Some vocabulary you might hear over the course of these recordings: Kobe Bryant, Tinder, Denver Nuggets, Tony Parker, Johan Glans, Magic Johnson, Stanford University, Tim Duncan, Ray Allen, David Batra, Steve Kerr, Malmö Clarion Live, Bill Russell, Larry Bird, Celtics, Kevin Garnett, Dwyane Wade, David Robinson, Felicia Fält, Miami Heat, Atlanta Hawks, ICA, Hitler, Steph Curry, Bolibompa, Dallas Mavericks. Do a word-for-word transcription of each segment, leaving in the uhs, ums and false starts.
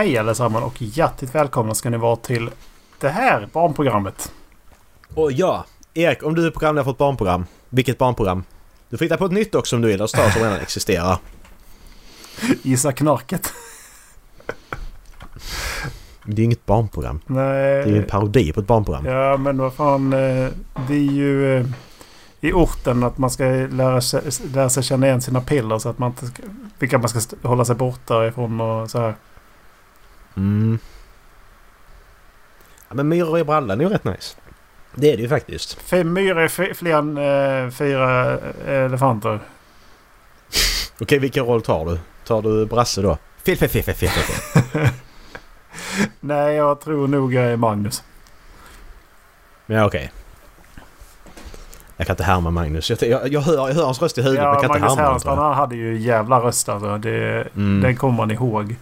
Hej allesammans och hjärtligt välkomna ska ni vara till det här barnprogrammet. Och ja, Erik, om du är programledare för ett barnprogram, vilket barnprogram? Du får hitta på ett nytt också om du vill, och start som redan existerar. Gissa knarket. Det är inget barnprogram. Nej. Det är en parodi på ett barnprogram. Ja, men vad fan, det är ju i orten att man ska lära sig, lära sig känna igen sina piller så att man inte ska, vilka man ska hålla sig borta ifrån och så här. Mm. Ja, men myror i brallan är ju rätt nice. Det är det ju faktiskt. Fem myror är fler än eh, fyra elefanter. Okej, okay, vilken roll tar du? Tar du Brasse då? Fel, fel, fel, fel, fel, fel. Nej, jag tror nog jag är Magnus. Ja, okej. Okay. Jag kan inte härma Magnus. Jag, jag, jag, hör, jag hör hans röst i huvudet, ja, men jag kan Magnus inte härma Herrensson, han hade ju jävla röst. Alltså. Det, mm. Den kommer man ihåg.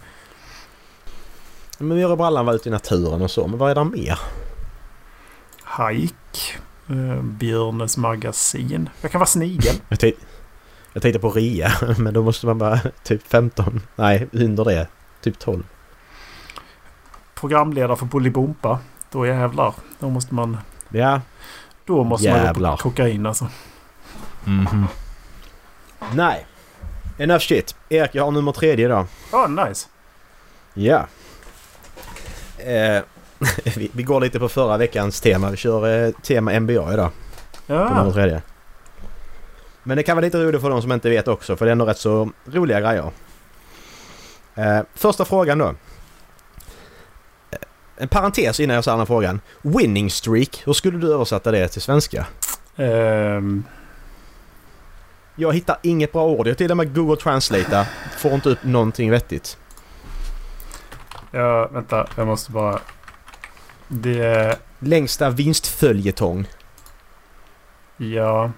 Men Myra Brallan var ute i naturen och så. Men vad är det mer? Hajk. Eh, Björnes magasin. Jag kan vara snigel. jag, t- jag tänkte på Ria. Men då måste man vara typ femton. Nej, under det. Typ tolv. Programledare för Bolibompa. Då jävlar. Då måste man... Ja. Då måste jävlar. Man gå på kokain alltså. Mm-hmm. Nej. Enough shit. Erik, jag har nummer tredje idag. Ja, oh, nice. Ja. Eh, vi, vi går lite på förra veckans tema. Vi kör eh, tema N B A idag. Ja. På nummer tredje. Men det kan vara lite roligt för de som inte vet också. För det är ändå rätt så roliga grejer. Eh, första frågan då. En parentes innan jag sa den frågan. Winning streak. Hur skulle du översätta det till svenska? Um. Jag hittar inget bra ord. Jag till och med Google Translate får inte upp någonting vettigt. Ja, vänta. Jag måste bara... Det är... Längsta vinstföljetong. Ja.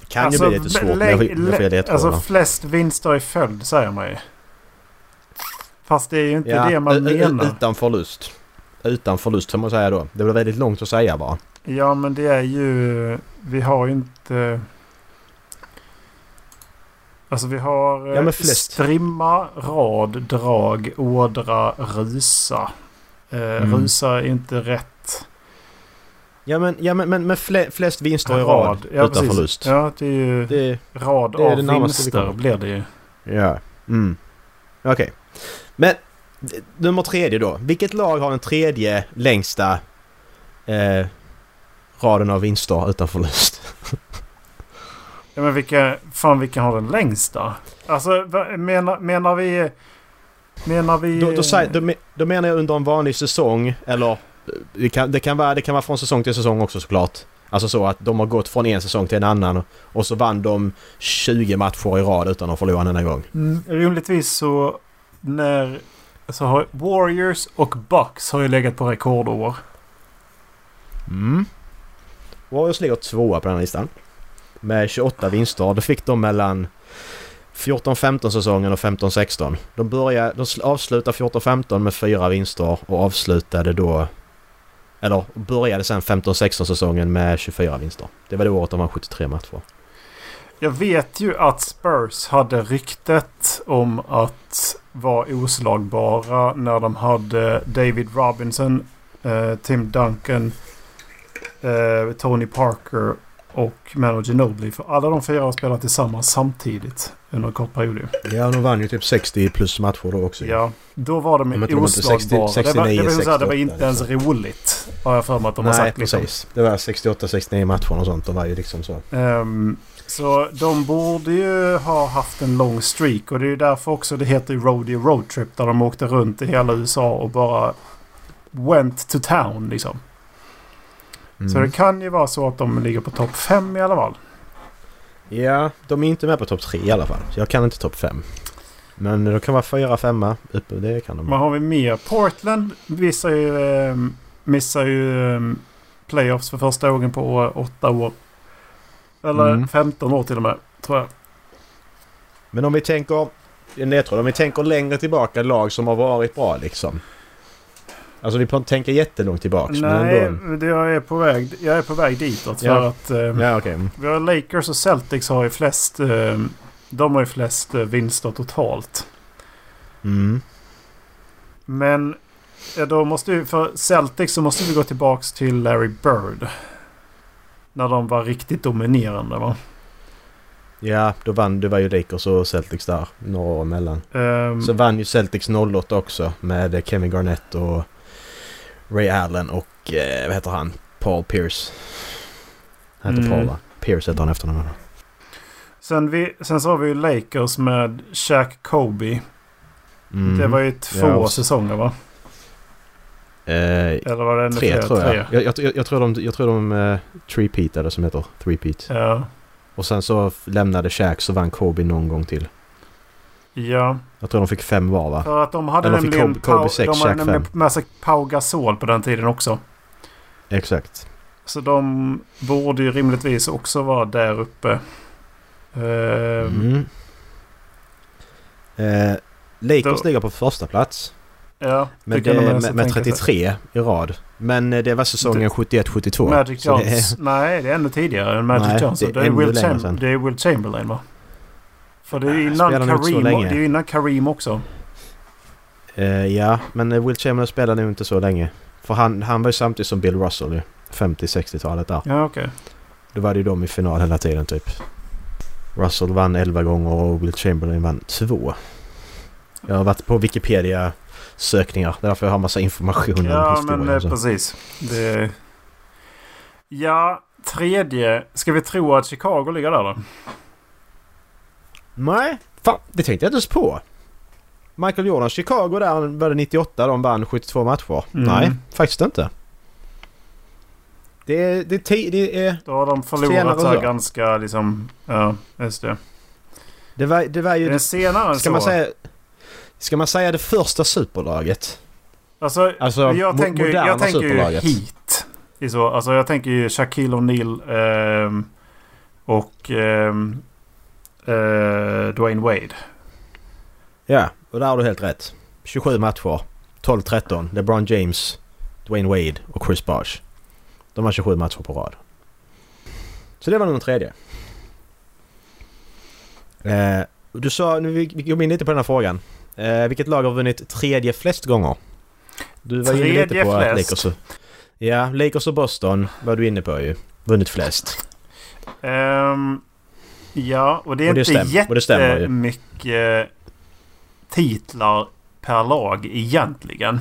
Det kan alltså, ju bli lite svårt. Läng- jag, jag, jag lä- alltså flest vinster i följd säger man ju. Fast det är ju inte ja, det man menar. Utan förlust. Utan förlust som man säger då. Det blir väldigt långt att säga bara. Ja, men det är ju... Vi har ju inte... Alltså vi har ja, strimma, rad, drag, ådra, rusa. Eh, mm. Rusa är inte rätt. Ja, men, ja, men, men flest vinster i rad, rad. Ja, utan precis. Förlust. Ja, det är ju det, rad det av det vinster blir det ju. Ja, mm. Okej. Okay. Men nummer tredje då. Vilket lag har den tredje längsta eh, raden av vinster utan förlust? Ja, men vilka fan vilka har den längsta? Alltså menar, menar vi menar vi då, då, då, då menar jag under en vanlig säsong eller det kan det kan vara det kan vara från säsong till säsong också såklart. Alltså så att de har gått från en säsong till en annan och, och så vann de tjugo matcher i rad utan att förlora en gång. Mm, rimligtvis så när så har Warriors och Bucks har ju legat på rekordår. Mm. Warriors ligger tvåa på den här listan. Med tjugoåtta vinster. Då fick de mellan fjorton femton säsongen och femton sexton. De började, de avslutade fjorton femton med fyra vinster och avslutade då eller började sen femton sexton säsongen med tjugofyra vinster. Det var det året de var sjuttiotre matcher. Jag vet ju att Spurs hade ryktet om att vara oslagbara när de hade David Robinson, eh, Tim Duncan, eh, Tony Parker och Manu Ginobili. För alla de fyra har spelat tillsammans samtidigt under en kort period. Ja, de vann ju typ sextio plus matcher då också. Ja, då var de ju oslagbara. sextio, sextionio, det var, det var, sextioåtta, det var inte ens roligt, har jag för mig att de nej, har sagt. Liksom. Precis. Det var sextioåtta sextionio matcher och sånt. De var ju liksom så. Um, Så de borde ju ha haft en lång streak. Och det är ju därför också det heter Roadie Road Trip. Där de åkte runt i hela U S A och bara went to town liksom. Mm. Så det kan ju vara så att de ligger på topp fem i alla fall. Ja, de är inte med på topp tre i alla fall. Jag kan inte topp fem. Men de kan vara fyra femma uppe. Det kan de. Vad har vi mer? Portland missar ju, eh, missar ju eh, playoffs för första gången på åtta år. Eller mm. femton år till och med, tror jag. Men om vi tänker jag tror, om vi tänker längre tillbaka lag som har varit bra liksom. Alltså vi tänker jättelångt tillbaka. Nej, ändå... det jag är på väg jag är på väg ditåt för ja. Att eh, ja, okay. Vi har Lakers och Celtics har ju flest eh, de har ju flest vinster totalt. Mm. Men då måste vi, för Celtics så måste vi gå tillbaks till Larry Bird. När de var riktigt dominerande, va? Ja, då vann, det var ju Lakers och Celtics där, några år emellan. Um, så vann ju Celtics noll åtta också med Kevin Garnett och Ray Allen och, eh, vad heter han? Paul Pierce. Han heter mm. Paul, va? Pierce heter han efter någon annan. Sen, vi, sen så har vi ju Lakers med Shaq, Kobe. Mm. Det var ju två ja, säsonger, va? Eh, Eller var det tre, tre, tror jag. Tre? Jag, jag, jag, jag tror de, jag tror de uh, three-peat eller som heter three-peat. Ja. Och sen så lämnade Shaq, så vann Kobe någon gång till. Ja. Jag tror de fick fem var, va? För att de hade eller nämligen Kobe sex, Shaq fem. De hade massa Pau Gasol på den tiden också. Exakt. Så de borde ju rimligtvis också vara där uppe. Uh, mm. eh, Lakers då ligger på första plats. Ja, men det, de med, med trettiotre i rad. Men det var säsongen sjuttioett sjuttiotvå. Magic Johnson. Nej, det är ännu tidigare än Magic nej, Johnson. Det är, det, är Wilt Cham- det är Wilt Chamberlain, va? För det är ju innan, ja, innan Kareem också. Uh, ja, men Wilt Chamberlain spelade ju inte så länge. För han, han var ju samtidigt som Bill Russell, femtio sextiotalet där. Ja, okej. Okay. Då var det ju de i final hela tiden, typ. Russell vann elva gånger och Wilt Chamberlain vann två. Jag har varit på Wikipedia sökningar, därför har jag en massa information. Ja, men eh, precis. Det... Ja, tredje. Ska vi tro att Chicago ligger där då? Nej, fan, det tänkte jag inte ens på. Michael Jordan, Chicago där var det nittioåtta, de vann sjuttiotvå matcher. Mm. Nej, faktiskt inte. Det är... Det, te, det är då har de förlorat så ganska liksom... Ja, just det. Det var, det var ju... Det senare ska så. Man säga... Ska man säga det första superlaget? Alltså, alltså jag, mo- tänker, jag tänker ju Heat. Så, alltså, jag tänker ju Shaquille O'Neal eh, och eh, eh, Dwyane Wade. Ja, och där har du helt rätt. tjugosju matcher, tolv tretton, LeBron James, Dwyane Wade och Chris Bosh. De har tjugosju matcher på rad. Så det var nog den tredje. Eh, du sa, nu, vi, vi går in lite på den här frågan. Eh, vilket lag har vunnit tredje flest gånger? Du var tredje inne lite på flest. Lakers och, ja, Lakers och Boston var du inne på ju. Vunnit flest. Um, ja, och det är och det inte stäm- jättemycket titlar per lag egentligen.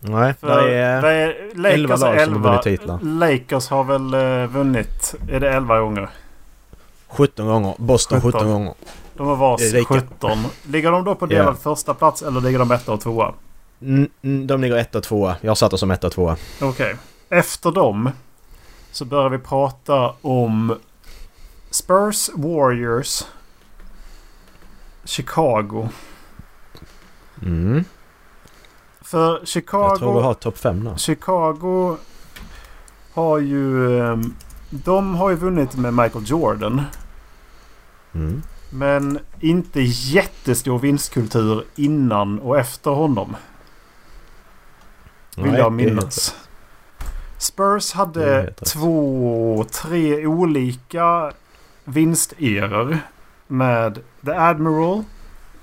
Nej, för det är, det är Lakers elva lag som elva, har vunnit titlar. Lakers har väl vunnit, är det elva gånger? sjutton gånger, Boston sjutton gånger. De har varit sjutton. Ligger de då på delad yeah. första plats eller ligger de ett och tvåa? Mm, de ligger ett och tvåa. Jag satt oss som ett och tvåa. Okej. Okay. Efter dem så börjar vi prata om Spurs, Warriors, Chicago. Mm. För Chicago... Jag tror vi har topp fem då. Chicago har ju... De har ju vunnit med Michael Jordan. Mm. Men inte jättestor vinstkultur innan och efter honom. Vill Nej, jag minnas. Spurs hade två, tre olika vinsteror med The Admiral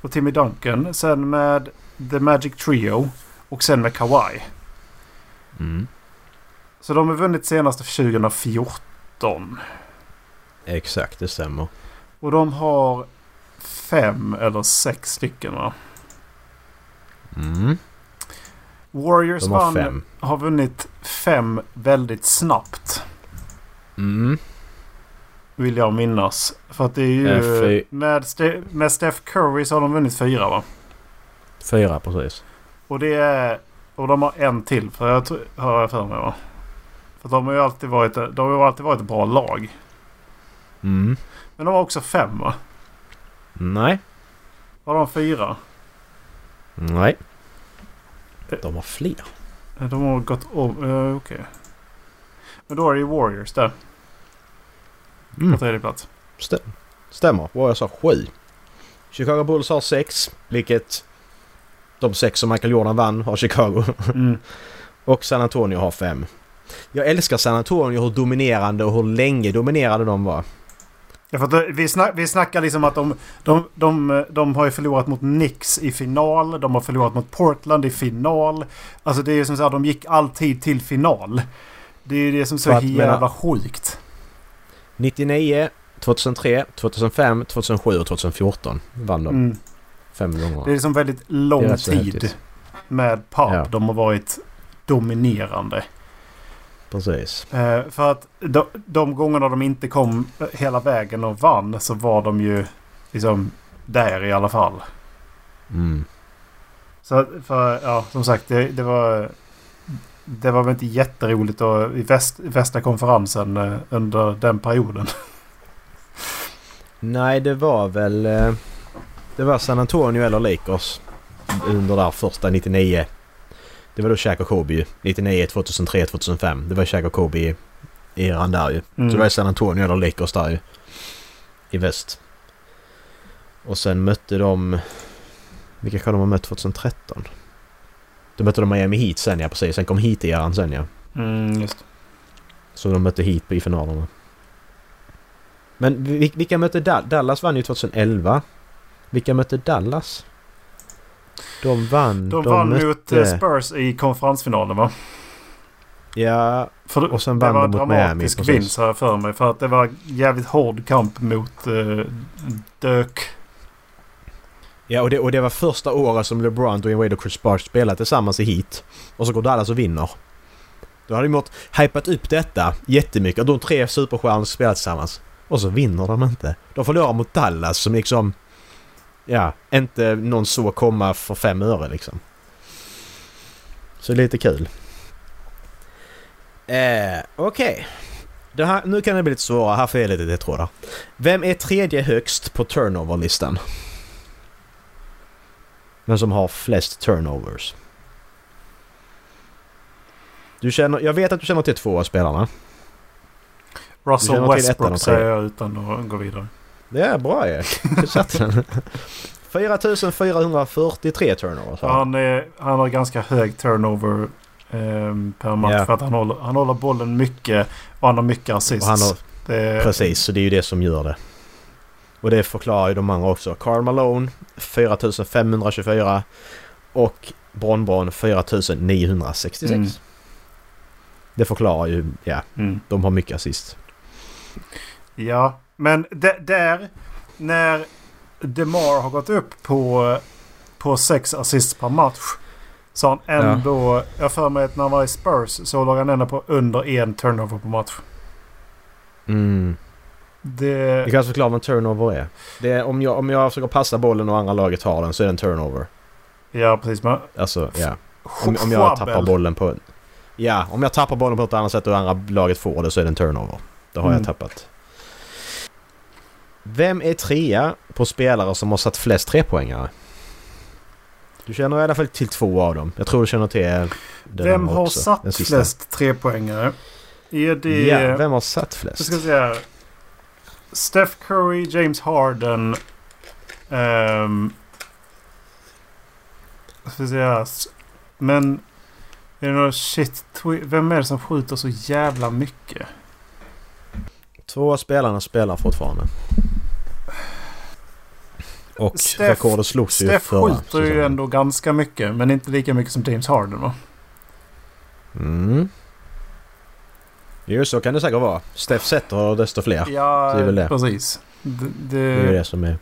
och Timmy Duncan. Sen med The Magic Trio och sen med Kawhi. Mm. Så de har vunnit senast tjugo fjorton. Exakt, det stämmer. Och de har fem eller sex stycken, va? Mm. Warriors har, vann, har vunnit fem väldigt snabbt. Mm. Vill jag minnas. För att det är ju... Äh, med, Ste- med Steph Curry så har de vunnit fyra, va? Fyra, precis. Och det är... Och de har en till, för jag tror, hör jag för mig, va? För de har ju alltid varit, de har ju alltid varit ett bra lag. Mm. Men de har också fem, va? Nej. Har de fyra? Nej. De har fler. De har gått om... Uh, Okej. Okay. Men då är det ju Warriors där. Mm. På tredje plats. Stäm- Stämmer. Warriors har sju. Chicago Bulls har sex. Vilket de sex som Michael Jordan vann har Chicago. Mm. Och San Antonio har fem. Jag älskar San Antonio, hur dominerande och hur länge dominerade de var. Därför vi, snack, vi snackar liksom att de, de, de, de har ju förlorat mot Knicks i final. De har förlorat mot Portland i final. Alltså det är ju som så här, de gick alltid till final. Det är ju det som så jävla sjukt. nittionio, tjugohundratre, tjugohundrafem, tjugohundrasju och tjugohundrafjorton vann de. Mm. Fem gånger. Det är liksom väldigt lång tid med P A B. Ja. De har varit dominerande. Precis. Eh, för att de, de gångerna de inte kom hela vägen och vann så var de ju liksom där i alla fall. Mm. Så för, ja, som sagt, det, det var det var väl inte jätteroligt då, i väst, västra konferensen eh, under den perioden. Nej, det var väl eh, det var San Antonio eller Lakers under där första nittionio. Det var då Shaq och Kobe nittionio, tjugohundratre, tjugohundrafem. Det var Shaq och Kobe i eran där ju. Mm. Så det var San Antonio eller Lakers där ju. I väst. Och sen mötte de... Vilka kan de ha mött tjugotretton? Då mötte de Miami Heat sen, ja, precis. Sen kom Heat i eran sen, ja. Mm, just. Så de mötte Heat i finalerna. Men vilka mötte Dallas? Dallas vann ju tjugoelva. Vilka mötte Dallas? De vann, de vann de mötte... mot Spurs i konferensfinalen, va? Ja, för, och sen vann de mot Miami. Det var en dramatisk vinst här för mig, för att det var jävligt hård kamp mot eh, Dök. Ja, och det, och det var första året som LeBron, Dwyane Wade och Chris Bosh spelade tillsammans i Heat. Och så går Dallas och vinner. Då hade de mått hypat upp detta jättemycket. Och de tre superstjärnor spelar tillsammans. Och så vinner de inte. De förlorar mot Dallas som liksom... Ja, inte någon så komma för fem öre liksom. Så lite kul. Eh, Okej. Okay. Nu kan det bli lite svårare. Här får jag lite det, tror jag. Vem är tredje högst på turnoverlistan? Vem som har flest turnovers? Du känner, jag vet att du känner till två av spelarna. Russell Westbrook säger jag utan att gå vidare. Det är bra, jag. fyra tusen fyrahundrafyrtiotre turnover. Så. Han, är, han har ganska hög turnover eh, per match, yeah. För att han håller, han håller bollen mycket och han har mycket assist. Han har, det... Precis, så det är ju det som gör det. Och det förklarar ju de andra också. Karl Malone, fyra tusen femhundratjugofyra och Bron Bron, fyra tusen niohundrasextiosex. Mm. Det förklarar ju, ja, mm. De har mycket assist. Ja. Men d- där, när DeMar har gått upp på, på sex assist per match, så han ändå, ja. Jag för mig att när han var i Spurs så låg han ändå på under en turnover på match. Mm. Det... Vi kan förklara vad en turnover är. Det är om, jag, om jag försöker passa bollen och andra laget har den så är det en turnover. Ja, precis. Men... Alltså, ja. Om, om jag tappar bollen på... Ja, om jag tappar bollen på ett annat sätt och andra laget får det så är det en turnover. Det har mm. jag tappat. Vem är trea på spelare som har satt flest trepoängare? Du känner i alla fall till två av dem. Jag tror du känner till... Vem har också, satt flest trepoängare? Är det... Ja, vem har satt flest? Jag ska säga... Steph Curry, James Harden... Um, jag ska säga... Men... Är det något shit? Vem är det som skjuter så jävla mycket? Två spelarna spelar fortfarande. Och rekordet slogs ju Steph förra. Steph skjuter ju ändå ganska mycket, men inte lika mycket som James Harden, va? Mm. Jo, så kan det säkert vara. Steph sätter desto fler. Ja, det det. precis. Det, det... det är det som är.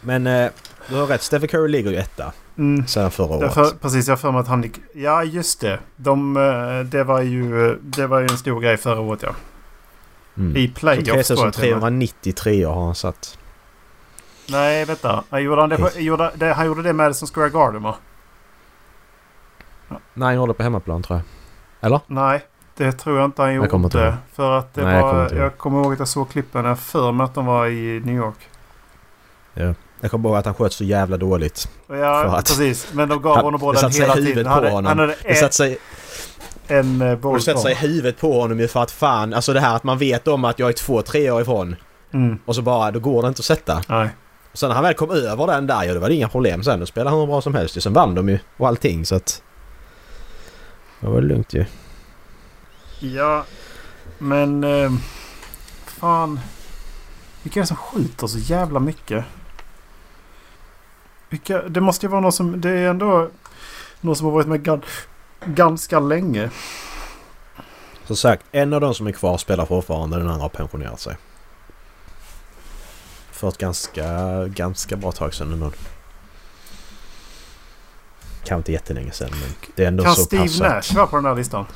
Men eh, du har rätt, Steph Curry ligger ju etta mm. sedan förra året. Därför, precis, jag för mig att han ligger... Ja, just det. De, det, var ju, det var ju en stor grej förra året, ja. Mm. I playoff så som trehundranittiotre har han satt. Nej, vänta. Han gjorde, han det, på, gjorde det, han gjorde det med Madison Square Garden, va? Ja. Nej, han gjorde det på hemmaplan, tror jag. Eller? Nej, det tror jag inte han gjorde. Jag det, för att det Nej, var, jag, kommer jag kommer ihåg att jag såg klippen när för mig att de var i New York. Ja. Jag kommer ihåg att han sköt så jävla dåligt. Ja, att, precis. Men de gav han, honom bollen hela tiden. Han hade, han hade ett... satt sig... En och sätter sig i huvudet på honom ju för att fan, alltså det här att man vet om att jag är två, tre år ifrån mm. och så bara, då går det inte att sätta. Nej. Och sen när han väl kom över den där, ja, det var inga problem sen, då spelade han hur bra som helst ju, sen vann de ju och allting, så att det var lugnt ju. Ja, Men eh, fan, vilka är det som skjuter så jävla mycket? Vilka, det måste ju vara någon som, det är ändå någon som har varit med gan, ganska länge. Som sagt, en av de som är kvar spelar fortfarande, den andra har pensionerat sig. För ett ganska, ganska bra tag sedan ändå. Kan inte jättelänge sedan, men det är ändå kan så Steve pass att... Nash var på den här listan?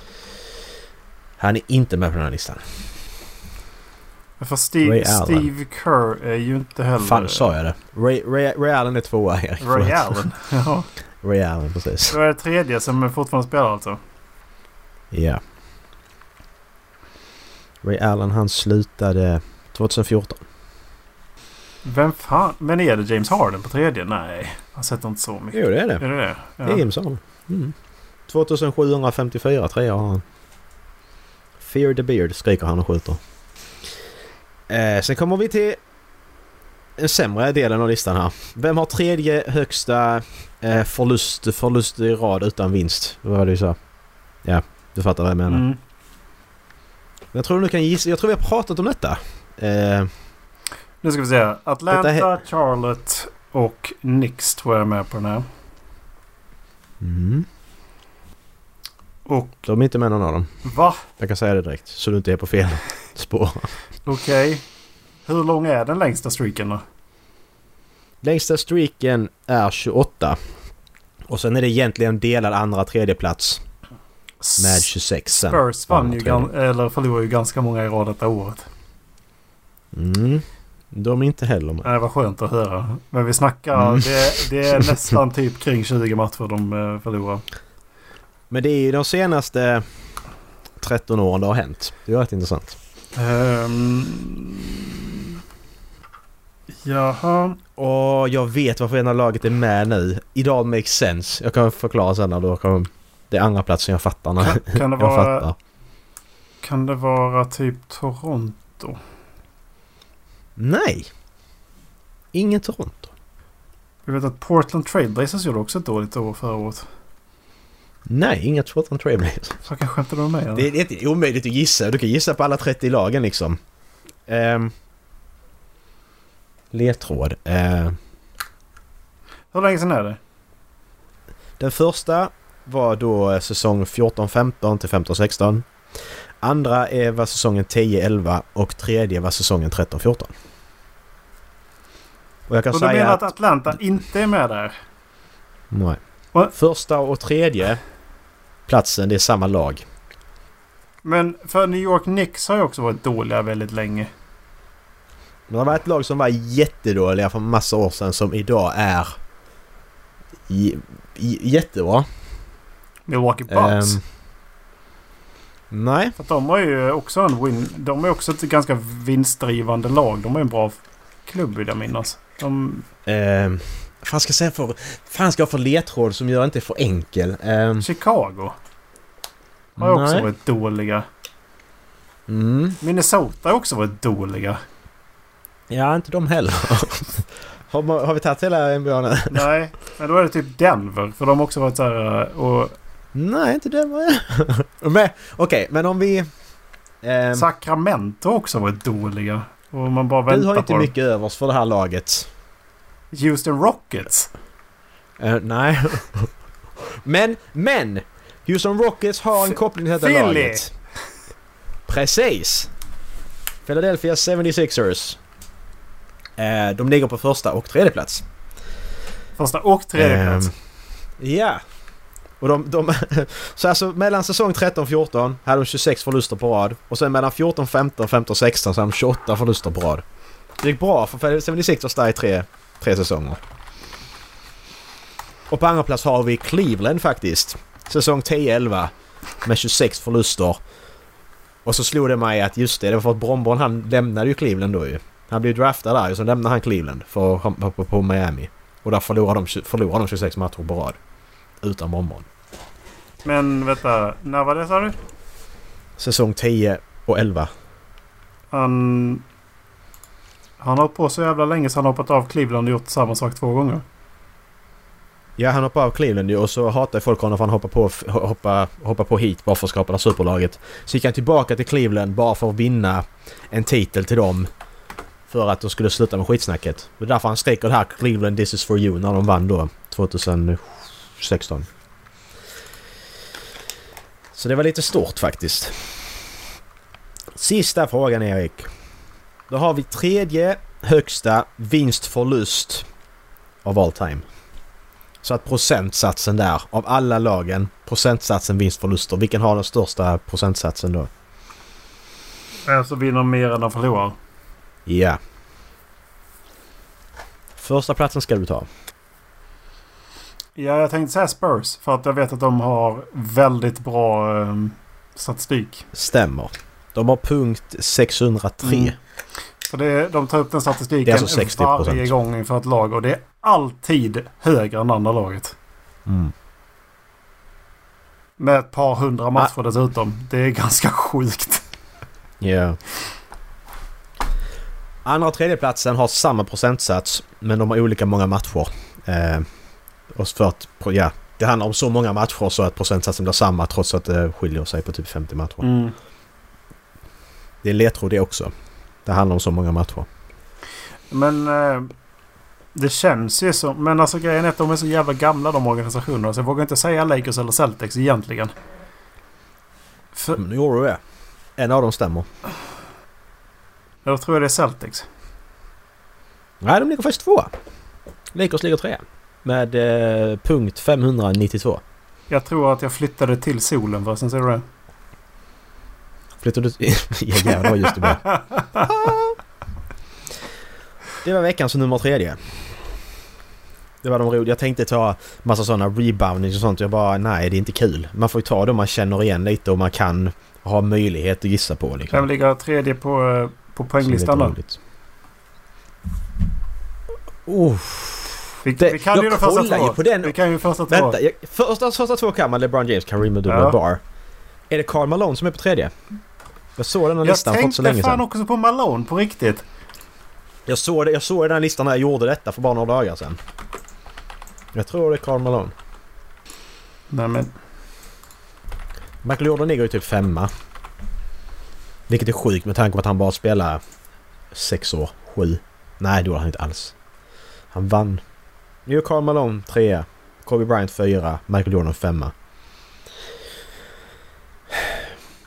Han är inte med på den här listan. För Steve, Steve Kerr är ju inte heller... Fan, sa jag det? Ray, Ray, Ray Allen är tvåa, Erik. Ray Allen, ja. Ray Allen, precis. Det är tredje som fortfarande spelar alltså. Ja. Yeah. Ray Allen, han slutade tjugo fjorton. Vem fan? Men är det James Harden på tredje? Nej, han sätter inte så mycket. Jo, det är det. Är det det? Ja. Det är James Harden. Mm. tjugosjuhundrafemtiofyra, trea har han. Fear the beard, skriker han och skjuter. Eh, sen kommer vi till den sämre delen av listan här. Vem har tredje högsta eh, förlust, förlust i rad utan vinst? Vad var det du sa? Ja, du fattar vad jag menar. Mm. Jag tror du kan gissa. Jag tror vi har pratat om detta. Eh, nu ska vi se. Atlanta, he- Charlotte och Knicks tror jag är med på den här. Mm. Och de är inte med någon av dem. Va? Jag kan säga det direkt, så du inte är på fel spår. Okej. Okay. Hur lång är den längsta streaken då? Längsta streaken är tjugoåtta. Och sen är det egentligen delad andra tredje plats. Med tjugosex sen. Spurs vann ju, gan- eller förlorade ju ganska många i rad detta året. Mm. De är inte heller med. Nej, vad skönt att höra. Men vi snackar, mm. det, det är nästan typ kring tjugo matcher de förlorar. Men det är ju de senaste tretton åren det har hänt. Det är rätt intressant. Um, jaha. Och jag vet varför ena laget är med nu. Idag makes sense. Jag kan förklara sen när du kommer. Det är andra platsen jag fattar. När kan, kan det jag vara, fattar. Kan det vara typ Toronto? Nej. Ingen Toronto. Jag vet att Portland Trailblazers gjorde också ett dåligt år förra året. Nej, inget Portland Trailblazers. Så kan skämta du med? Det är inte omöjligt att gissa. Du kan gissa på alla trettio lagen liksom. Ehm. Ledtråd. Ehm. Hur länge sedan är det? Den första var då säsong fjorton femton till femton sexton. Andra var säsongen tio elva och tredje var säsongen tretton fjorton. Och jag kan och säga du menar att Atlanta inte är med där? Nej. What? Första och tredje platsen, det är samma lag. Men för New York Knicks har ju också varit dåliga väldigt länge. Men det var ett lag som var jättedåliga för massa år sedan som idag är j- j- jättebra. Milwaukee Bucks. Um, nej. För de har ju också en win. De är också ett ganska vinstdrivande lag. De är en bra klubb vill jag minnas. De... Um, fan ska jag säga för... Fan ska jag få ledtråd som gör inte för enkel. Um, Chicago. Har nej. också varit dåliga. Mm. Minnesota har också varit dåliga. Ja, inte de heller. har, man, har vi tagit hela N B A nu? Nej, men då är det typ Denver. För de har också varit så här... Och... Nej, inte Denver. Okej, okay, men om vi... Um... Sacramento har också varit dåliga. Och man bara väntar på. Du har inte mycket övers för det här laget. Houston Rockets? Uh, nej. men, men! Houston Rockets har en koppling till detta Philly. Laget. Precis. Philadelphia seventy-sixers. Uh, de ligger på första och tredje plats. Första och tredje plats? Ja. Uh, yeah. Och de, de så alltså mellan säsong tretton fjorton hade de tjugosex förluster på rad. Och sen mellan fjorton femton och femton sexton så hade de tjugoåtta förluster på rad. Det gick bra för seventy-sixers där i tre... tre säsonger. Och på andra plats har vi Cleveland faktiskt. Säsong tio elva med tjugosex förluster. Och så slog det mig att just det, det var för att Bromborn, han lämnade ju Cleveland då ju. Han blev draftad där och så lämnade han Cleveland för på, på, på Miami. Och där förlorade de, förlorade de tjugosex matcher på rad. Utan Bromborn. Men vänta, när var det sa du? Säsong tio och elva. Han... Han har hållit på så jävla länge så han har hoppat av Cleveland och gjort samma sak två gånger. Ja, han hoppar av Cleveland ju, och så hatar folk honom för han hoppar på, hoppa, hoppa på hit bara för att skapa det superlaget. Så gick han tillbaka till Cleveland bara för att vinna en titel till dem, för att de skulle sluta med skitsnacket. Det är därför han skriker här Cleveland this is for you när de vann då tjugohundrasexton. Så det var lite stort faktiskt. Sista frågan, Erik. Då har vi tredje högsta vinstförlust av all time. Så att procentsatsen där, av alla lagen, procentsatsen vinstförluster. Vilken har den största procentsatsen då? Alltså vinner mer än de förlorar. Ja. Yeah. Första platsen ska du ta. Ja, jag tänkte säga Spurs. För att jag vet att de har väldigt bra um, statistik. Stämmer. De har punkt sexhundratre. Mm. Så det, de tar upp den statistiken alltså sextio procent varje gång inför ett lag. Och det är alltid högre än andra laget. Mm. Med ett par hundra matcher ah. dessutom. Det är ganska sjukt. Ja. Yeah. Andra och tredje platsen har samma procentsats, men de har olika många matcher. Eh, och för att, ja, det handlar om så många matcher så att procentsatsen blir samma trots att det skiljer sig på typ femtio matcher. Mm. Det är ledtråd det också. Det handlar om så många matcher. Men eh, det känns ju så. Men alltså grejen är att de är så jävla gamla de organisationerna, så jag vågar inte säga Lakers eller Celtics egentligen. För... Men nu gör du det. En av dem stämmer. Jag tror jag det är Celtics. Nej, de ligger faktiskt två. Lakers ligger tre. Med eh, punkt femhundranittiotvå. Jag tror att jag flyttade till solen. Vad sen säger du det? Flyttade du... ja, ja, det var just det bara. Det var veckans nummer tredje. Det var de roliga. Jag tänkte ta massa sådana rebounding och sånt. Jag bara, nej, det är inte kul. Man får ju ta det man känner igen lite och man kan ha möjlighet att gissa på. Liksom. Vem ligger tredje på... på poänglistan då. Oh. Vi, det, vi kan ju de första två. På den. Vi kan ju första två. Vänta, jag, första, första två kan man LeBron James, Kareem Abdul-Jabbar. Ja. Är det Karl Malone som är på tredje? Jag såg den här listan för så länge sedan. Jag tänkte fan också på Malone på riktigt. Jag såg det, jag såg den här listan när jag gjorde detta för bara några dagar sedan. Jag tror det är Karl Malone. Nej men Michael Jordan ligger ju typ femma. Vilket är sjukt med tanke på att han bara spelar sex år, sju. Nej, det var han inte alls. Han vann. Nu är Karl Malone trea, Kobe Bryant fyra, Michael Jordan femma.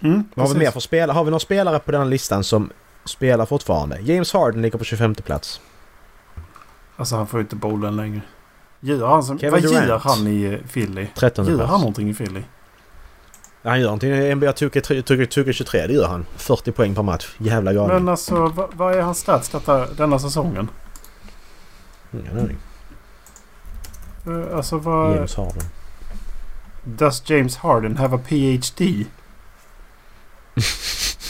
Mm, vad har vi mer för spelare? Har vi några spelare på den här listan som spelar fortfarande? James Harden ligger på tjugofemte plats. Alltså han får inte bollen längre. Gör han som, vad gör han i Philly? trettonde plats. Gör han någonting i Philly? Han gör någonting. N B A tjugohundratjugotre, det gör han. fyrtio poäng per match. Jävla galen. Men alltså, vad, vad är hans stats detta, denna säsongen? Ingen aning. Uh, alltså, vad... James Harden. Does James Harden have a P H D?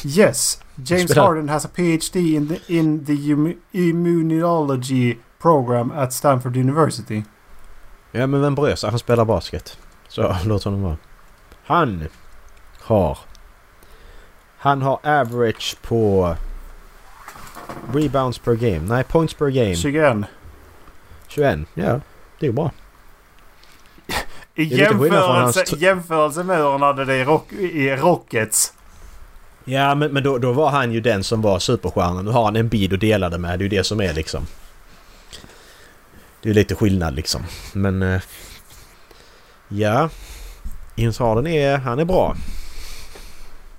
Yes. James Harden has a P H D in the, in the um, immunology program at Stanford University. Ja, men vem bryr sig? Han spelar basket. Så, låt honom vara. Han har han har average på rebounds per game. Nej, points per game. tjugoett. tjugoett, ja. Det är bra. I det är jämförelse, t- jämförelse med hur han hade det i, rock, i Rockets. Ja, men, men då, då var han ju den som var superstjärnan. Nu har han en bid och delade med. Det är ju det som är liksom. Det är lite skillnad liksom. Men ja... James Harden är, han är bra.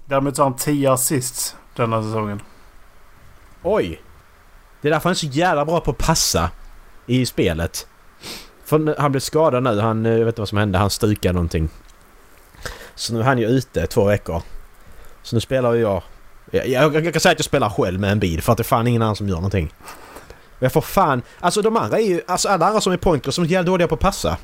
Därmed tar han tio assists denna säsongen. Oj! Det är därför han är så jävla bra på att passa i spelet. För han blev skadad nu. Han, jag vet inte vad som hände. Han stukade någonting. Så nu är han ju ute två veckor. Så nu spelar jag... Jag, jag, jag kan säga att jag spelar själv med en bid. För att det är fan ingen annan som gör någonting. Jag får fan... Alltså de andra är ju... Alltså alla andra som är pointers som är jävla dåliga på att passa.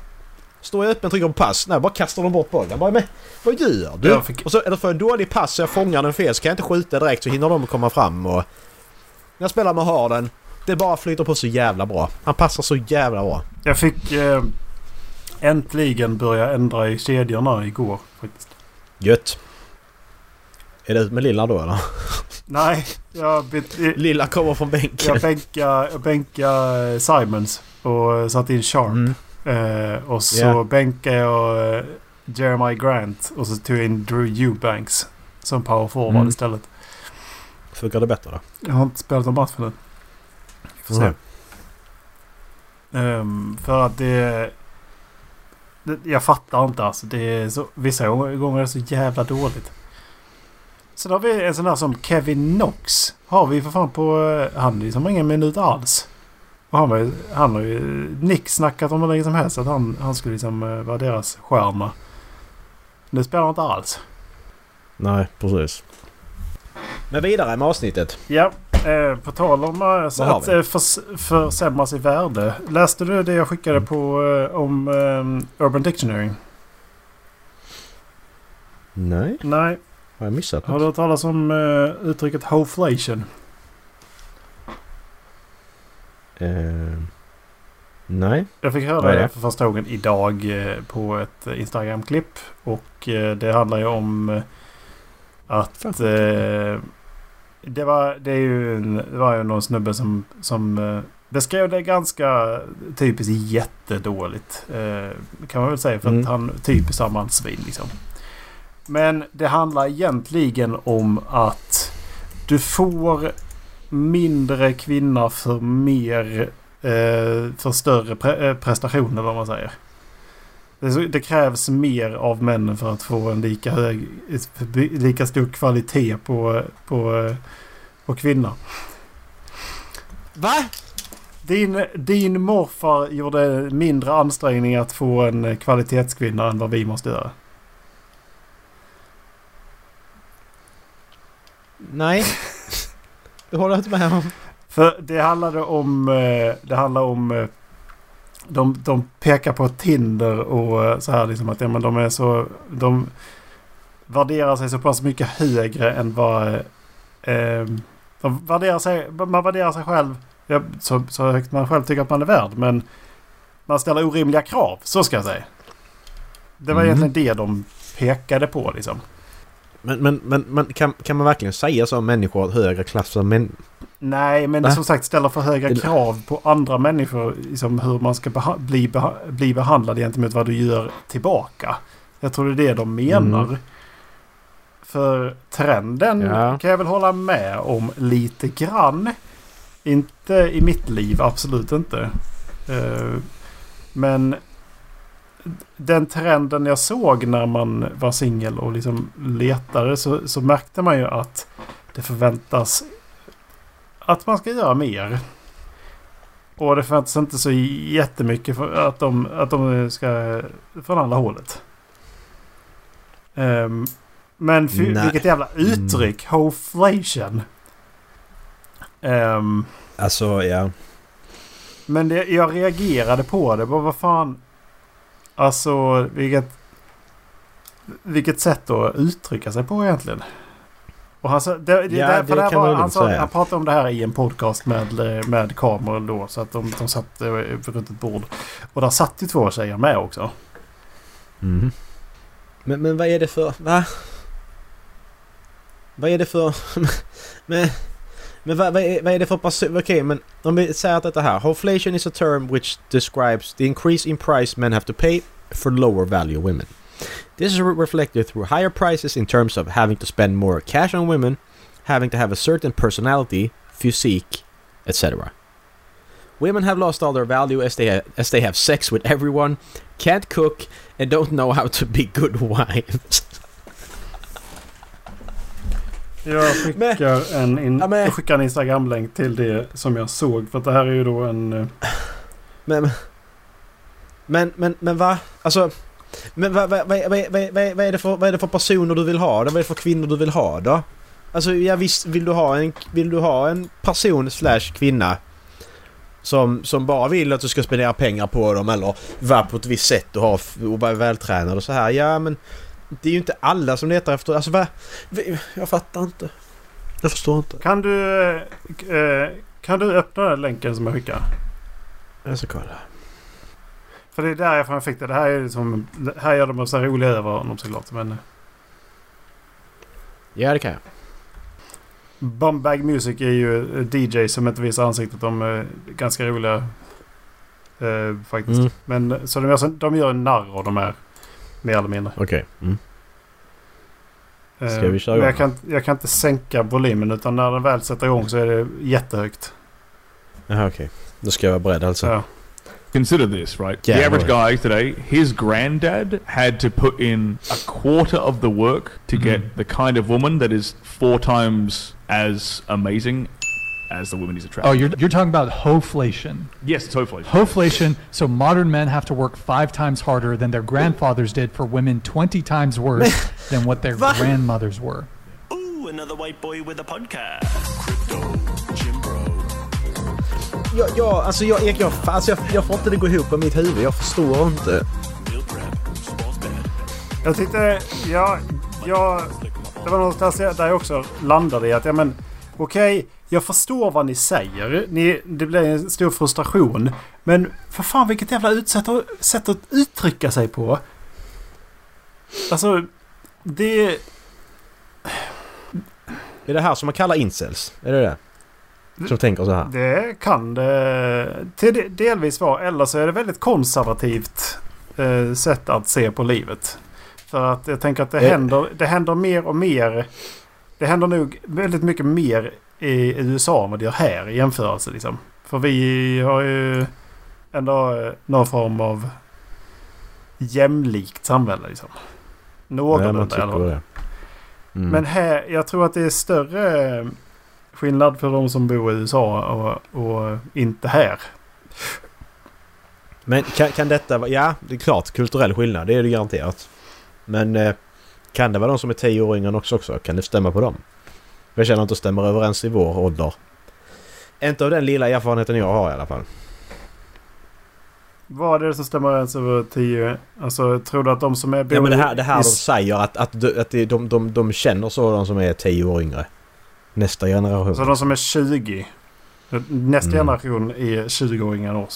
Står jag öppen, trycker på pass. Nej, bara kastar de bort bollen. Bara, men, vad gör du? Fick... Och så, eller får jag en dålig pass så jag fångar den fel. Så kan jag inte skjuta direkt så hinner de komma fram. Och... När jag spelar med Harden, det bara flyter på så jävla bra. Han passar så jävla bra. Jag fick eh, äntligen börja ändra i kedjorna igår. Faktiskt. Gött. Är det ut med Lilla då, eller? Nej. Jag byt... Lilla kommer från bänken. Jag bänkade bänka Simons och satte in Sharp. Mm. Eh, och så yeah. bänkade jag eh, Jeremy Grant och så tog jag in Drew Eubanks som power forward mm. istället. Funkar det bättre då? Jag har inte spelat någon match för det. Jag får mm. se. Um, för att det, det... Jag fattar inte alltså. Det är så, vissa gånger är det så jävla dåligt. Sen har vi en sån där som Kevin Knox. Har vi för fan på... Han är liksom ingen minut alls. Och han, var, han har ju Nick snackat om det länge som helst. Att han, han skulle liksom vara deras stjärna. Nu spelar han inte alls. Nej, precis. Men vidare med avsnittet. Ja, eh, på tal om alltså, att eh, förs, försämras i värde. Läste du det jag skickade på eh, om eh, Urban Dictionary? Nej. Nej. Har jag missat något? Har du hört talas om eh, uttrycket Hoeflation? Eh, nej. Jag fick höra det? det för första gången idag eh, på ett Instagram-klipp. Och eh, det handlar ju om... Eh, att eh, det var det är ju en, det var ju någon snubbe som som eh, beskrev det ganska typiskt jättedåligt eh, kan man väl säga för mm. att han typiskt sammansvin liksom. Men det handlar egentligen om att du får mindre kvinna för mer eh, för större pre- prestationer vad man säger. Det krävs mer av männen för att få en lika hög, lika stor kvalitet på, på, på kvinna. Va? Din, din morfar gjorde mindre ansträngning att få en kvalitetskvinna än vad vi måste göra. Nej. Det håller jag inte med om. För det handlade om... Det handlade om De, de pekar på Tinder och så här liksom att ja, men de är så de värderar sig så pass mycket högre än vad eh, de värderar sig, man värderar sig själv ja, så, så högt man själv tycker att man är värd men man ställer orimliga krav, så ska jag säga. Det var mm. egentligen det de pekade på liksom. Men, men, men, men kan, kan man verkligen säga så om människor att högre klasser men... Nej, men det som sagt ställer för höga krav på andra människor liksom hur man ska beha- bli, beha- bli behandlad gentemot vad du gör tillbaka. Jag tror det är det de menar. Mm. För trenden ja. kan jag väl hålla med om lite grann. Inte i mitt liv, absolut inte. Uh, men den trenden jag såg när man var singel och liksom letade så, så märkte man ju att det förväntas att man ska göra mer. Och det förväntas inte så jättemycket för att de, att de ska från alla hållet. Um, men för, vilket jävla uttryck. Mm. Hoeflation. Um, alltså, ja. Men det, jag reagerade på det. Bara, vad fan... Alltså, vilket, vilket sätt att uttrycka sig på egentligen. Och han sa, det, det, ja, där, det där kan var, han, sa, han pratade om det här i en podcast med, med kameror då, så att de, de satt runt ett bord. Och där satt ju två tjejer med också. Mm. Men, men vad är det för... Va? Vad är det för... men men vad, vad, är, vad är det för... Okej, okay, men om vi säger att det här... Hoeflation is a term which describes the increase in price men have to pay for lower value women. This is reflected through higher prices in terms of having to spend more cash on women, having to have a certain personality, physique, et cetera. Women have lost all their value as they ha- as they have sex with everyone, can't cook, and don't know how to be good wives. Jag skickar en, in- jag skickar en Instagram-länk till det som jag såg, för att det här är ju då en... Men, men, men, men va? Alltså... Men vad, vad, vad, vad, vad, vad, är det för, vad är det för personer du vill ha då? Vad är det för kvinnor du vill ha då? Alltså jag visst, vill du ha en, vill du ha en person slash kvinna som, som bara vill att du ska spendera pengar på dem eller vara på ett visst sätt och, ha, och vara vältränad och så här. Ja, men det är ju inte alla som letar efter. Alltså vad? Jag fattar inte. Jag förstår inte. Kan du, kan du öppna den länken som jag skickar? Jag ska kolla. För det är där jag fick det. Det här är liksom, här gör de så här roliga över honom såklart. Men... Ja, det kan jag. Bombag Music är ju D J som inte visar ansiktet. De ganska roliga eh, faktiskt. Mm. Men så de, de gör en narr av de här, mer eller mindre. Okej. Okay. Mm. Ska vi köra igång? Jag kan, jag kan inte sänka volymen, utan när den väl sätter igång så är det jättehögt. Jaha, okej. Okay. Då ska jag vara beredd alltså. Ja. Consider this, right? Yeah, the average boy. Guy today, his granddad had to put in a quarter of the work to mm. get the kind of woman that is four times as amazing as the woman he's attracted. Oh, you're you're talking about Hoeflation. Yes, it's Hoeflation. Hoeflation, so modern men have to work five times harder than their grandfathers did for women twenty times worse than what their grandmothers were. Ooh, another white boy with a podcast. Crypto Jim Bro. Jag, jag, alltså jag, jag, jag, alltså jag, jag får inte det gå ihop på mitt huvud. Jag förstår inte. Jag tyckte... Jag, jag, det var någonstans där jag också landade i att... Ja, men, okej, okay, jag förstår vad ni säger. Ni, det blir en stor frustration. Men för fan, vilket jävla utsätt, sätt att uttrycka sig på. Alltså, det... Är det här som man kallar incels? Är det det? Som tänker så här. Det kan det till delvis vara, eller så är det väldigt konservativt eh, sätt att se på livet. För att jag tänker att det, det händer det händer mer och mer. Det händer nog väldigt mycket mer i U S A än vad det gör här i jämförelse liksom. För vi har ju ändå någon form av jämlikt samhälle liksom. Något eller. Mm. Men här jag tror att det är större skillnad för de som bor i U S A och, och inte här. Men kan, kan detta vara... Ja, det är klart. Kulturell skillnad, det är det garanterat. Men eh, kan det vara de som är tioåringar också, också? Kan det stämma på dem? Jag känner inte att det stämmer överens i vår ålder. Inte av den lilla erfarenheten jag har i alla fall. Vad är det som stämmer överens över tio? Alltså, tror du att de som är... Ja, men det här, det här i... de säger att, att, de, att de, de, de, de känner så, de som är tio år yngre. Nästa generation. Så de som är tjugo. Nästa mm. generation är tjugoåringar år,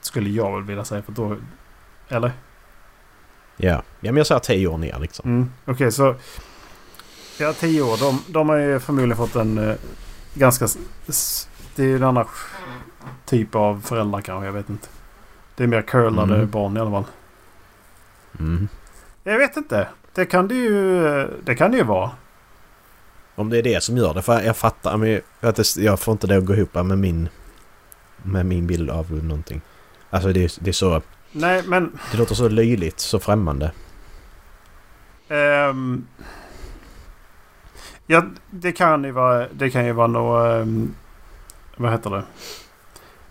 skulle jag väl vilja säga. För då, eller? Ja, ja men jag säger tio år ner liksom. Mm. Okej, okay, så ja, tio år. De, de har ju förmodligen fått en eh, ganska... Det är ju en annan typ av föräldrar kanske, jag vet inte. Det är mer curlade mm. barn i alla fall. Mm. Jag vet inte. Det kan det ju, det kan det ju vara. Om det är det som gör det, för jag fattar, men jag får inte det att gå ihop med min med min bild av någonting. Alltså det är, det är så. Nej, men det låter så löjligt, så främmande. Um, ja, det kan ju vara det kan ju vara något, um, vad heter det?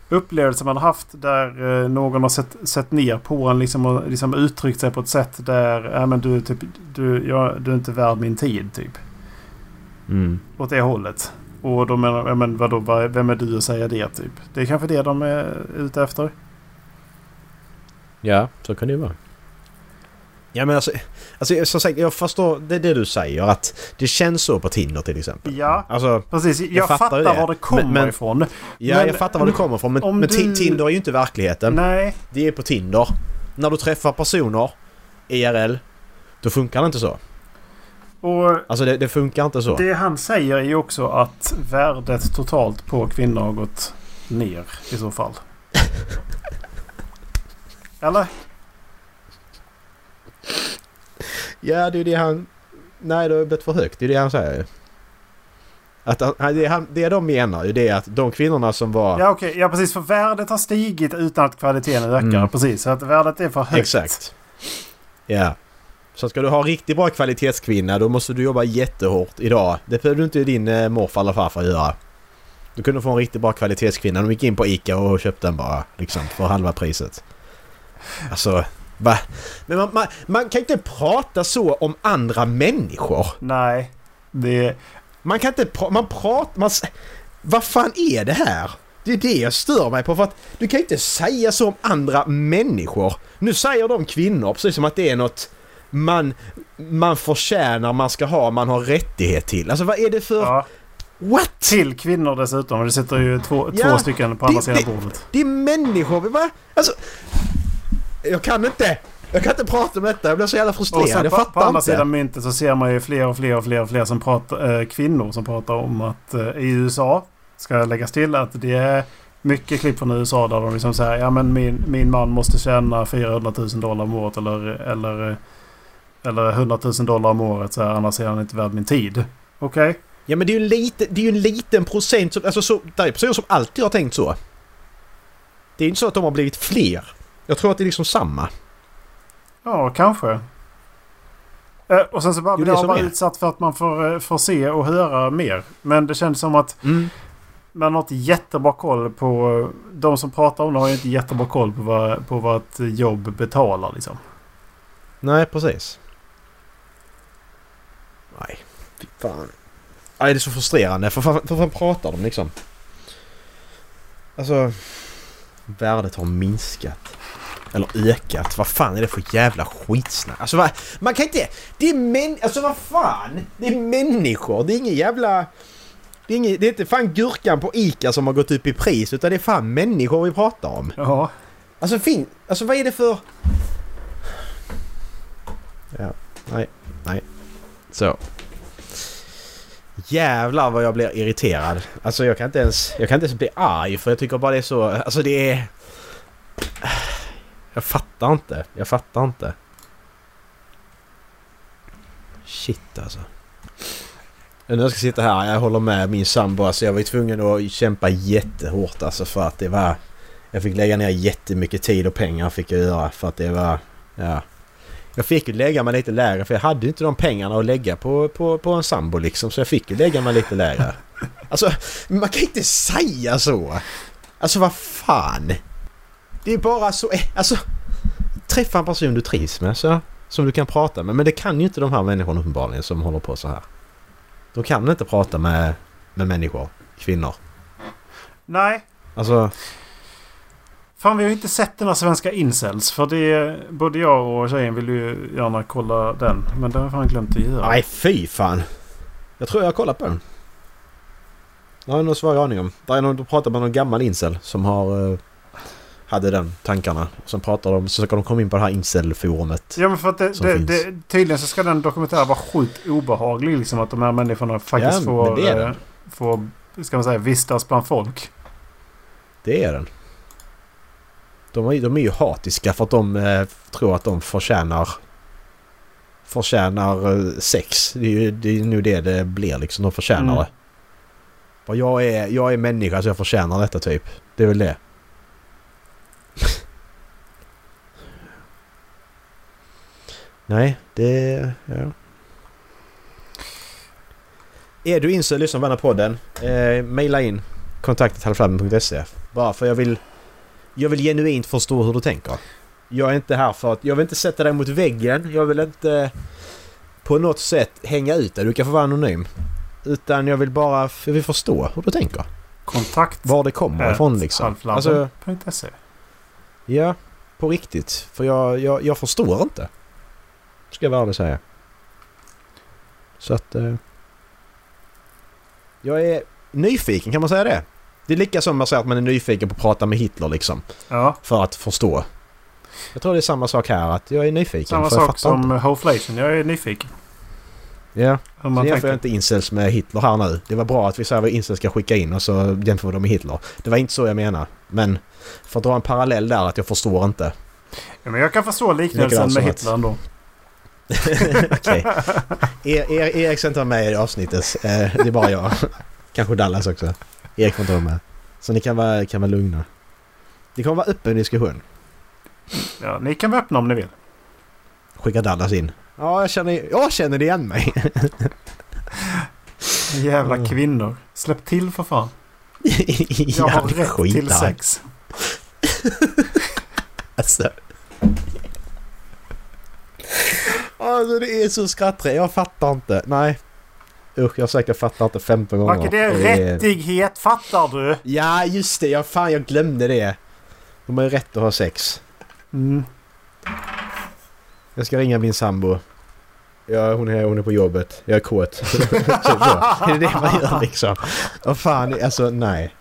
Upplevelser man har haft där uh, någon har sett, sett ner på en liksom och liksom uttryckt sig på ett sätt där äh, men du typ du jag du är inte värd min tid typ. Mm. Åt det hållet. Och de menar, men vadå, vem är du att säga det typ? Det är kanske det de är ute efter. Ja, så kan det ju vara. Ja, men alltså, alltså som sagt, jag förstår det, det du säger, att det känns så på Tinder till exempel. Ja, alltså, precis. Jag, jag fattar, fattar det. var det kommer men, men, ifrån. Ja, men, jag fattar var det kommer ifrån. Men, men du... Tinder är ju inte verkligheten. Nej. Det är på Tinder. När du träffar personer, I R L, då funkar det inte så. Och alltså det, det funkar inte så. Det han säger är ju också att värdet totalt på kvinnor har gått ner i så fall. Eller? Ja, det är det han... Nej, det har blivit för högt. Det är det han säger. Att han, det, han, det de menar ju det är att de kvinnorna som var... Ja, okej. Okay. Ja, precis. För värdet har stigit utan att kvaliteten ökar. Mm. Precis. Så att värdet är för högt. Exakt. Ja. Yeah. Så ska du ha riktigt bra kvalitetskvinna, då måste du jobba jättehårt idag. Det behöver du inte din morfar eller farfar göra. Du kunde få en riktigt bra kvalitetskvinna. De gick in på ICA och köpte den bara liksom, för halva priset. Alltså, va? Men man, man, man kan inte prata så om andra människor. Nej, det... Man kan inte pra- man prata... Man, vad fan är det här? Det är det jag stör mig på, för att du kan inte säga så om andra människor. Nu säger de kvinnor precis som att det är något... Man, man förtjänar, man ska ha, man har rättighet till. Alltså vad är det för... Ja. What? Till kvinnor dessutom. Det sitter ju två, ja, två stycken på andra sidan bordet. Det är människor, va? Alltså, jag kan inte. Jag kan inte prata om detta. Jag blir så jävla frustrerad. Sen, jag på, fattar på andra inte. sidan myntet så ser man ju fler och fler och fler och fler som pratar, äh, kvinnor som pratar om att äh, i U S A ska läggas till att det är mycket klipp från U S A där de liksom säger, ja men min, min man måste tjäna fyrahundratusen dollar om året eller, eller, eller hundratusen dollar om året, så här, annars är han inte värd min tid. Okej? Okay. Ja, men det är ju en liten, det är ju en liten procent som, alltså, så, det är personer som alltid har tänkt så. Det är ju inte så att de har blivit fler. Jag tror att det är liksom samma. Ja, kanske. Och sen så bara blir man utsatt för att man får, får se och höra mer. Men det känns som att mm. man har inte jättebra koll på, de som pratar om det har ju inte jättebra koll på vad, på vad ett jobb betalar liksom. Nej, precis. Nej, fy fan. Nej, det är så frustrerande. För fan, för fan pratar de liksom. Alltså, värdet har minskat. Eller ökat. Vad fan är det för jävla skitsnack? Alltså va? Man kan inte... Det är män... Alltså vad fan? Det är människor. Det är ingen jävla... Det är, ingen, det är inte fan gurkan på Ica som har gått upp i pris. Utan det är fan människor vi pratar om. Ja. Alltså fin... Alltså vad är det för... Ja. Nej. Nej. Så. Jävlar vad jag blir irriterad. Alltså jag kan inte ens... Jag kan inte ens bli arg. För jag tycker bara det är så... Alltså det är... Jag fattar inte. Jag fattar inte. Shit alltså. Nu jag ska sitta här. Jag håller med min sambo. Alltså jag var tvungen att kämpa jättehårt. Alltså för att det var... Jag fick lägga ner jättemycket tid och pengar fick jag göra. För att det var... Ja. Jag fick ju lägga mig lite lägre. För jag hade ju inte de pengarna att lägga på, på, på en sambo liksom. Så jag fick ju lägga mig lite lägre. Alltså man kan inte säga så. Alltså vad fan. Det är bara så... Alltså, träffa en person du trivs med så, som du kan prata med. Men det kan ju inte de här människorna uppenbarligen som håller på så här. De kan inte prata med, med människor. Kvinnor. Nej. Alltså... Fan, vi har ju inte sett den här svenska incels. För det... Både jag och tjejen vill ju gärna kolla den. Men den har fan glömt att göra. Nej, fy fan. Jag tror jag har kollat på den. Det har jag någon svag aning om. Där är någon, då pratar man om någon gammal incel som har... hade den tankarna. Och sen pratar de, så ska de komma in på det här incel-forumet. Ja, men för att det, det, det, tydligen så ska den dokumentären vara sjukt obehaglig liksom, att de här människorna faktiskt ja, får, det det. får, ska man säga, vistas bland folk. Det är den. De är, de är ju hatiska för att de eh, tror att de förtjänar förtjänar sex. Det är ju det är nu det det blir liksom. De förtjänar mm. det. Och jag är, jag är människa så jag förtjänar detta typ. Det är väl det. Nej, det... Ja. Är du inser lyssnar på den här podden, eh, maila in kontakt snabel-a hallflabben punkt se. Bara för jag vill jag vill genuint förstå hur du tänker. Jag är inte här för att... Jag vill inte sätta dig mot väggen. Jag vill inte på något sätt hänga ut dig. Du kan få vara anonym. Utan jag vill bara jag vill förstå hur du tänker. Kontakt. Var det kommer ifrån liksom. Alltså, ja, på riktigt. För jag, jag, jag förstår inte. Ska jag vara ärlig säga. Så att... Eh, jag är nyfiken, kan man säga det? Det är lika som man säger att man är nyfiken på att prata med Hitler liksom. Ja. För att förstå. Jag tror det är samma sak här, att jag är nyfiken. Samma för sak som Hoeflation, jag är nyfiken. Ja, så jag tänker. Får jag inte incels med Hitler här nu. Det var bra att vi sa vad incels ska skicka in och så jämför de med Hitler. Det var inte så jag menar. Men för att dra en parallell där, att jag förstår inte. Ja, men jag kan förstå liknelsen med Hitler ändå. Okej. er, er, Erik ska inte vara med i avsnittet. Eh, det är bara jag. Kanske Dallas också. Erik får inte vara med. Så ni kan vara, kan vara lugna. Det kommer vara öppen diskussion. Ja, ni kan vara öppna om ni vill. Skicka Dallas in. Ja, jag känner, jag känner det igen mig. Jävla kvinnor. Släpp till för fan. Jag har rätt skit till sex. alltså... Alltså det är så skrattrig. Jag fattar inte. Nej. Usch, jag har sagt jag fattar inte femton gånger. Marke, det är rättighet, fattar du? Ja, just det. Jag, fan, jag glömde det. De har ju rätt att ha sex. Mm. Jag ska ringa min sambo. Ja, hon är, hon är på jobbet. Jag är kåt. så, är det det man gör liksom? Vad fan, alltså nej.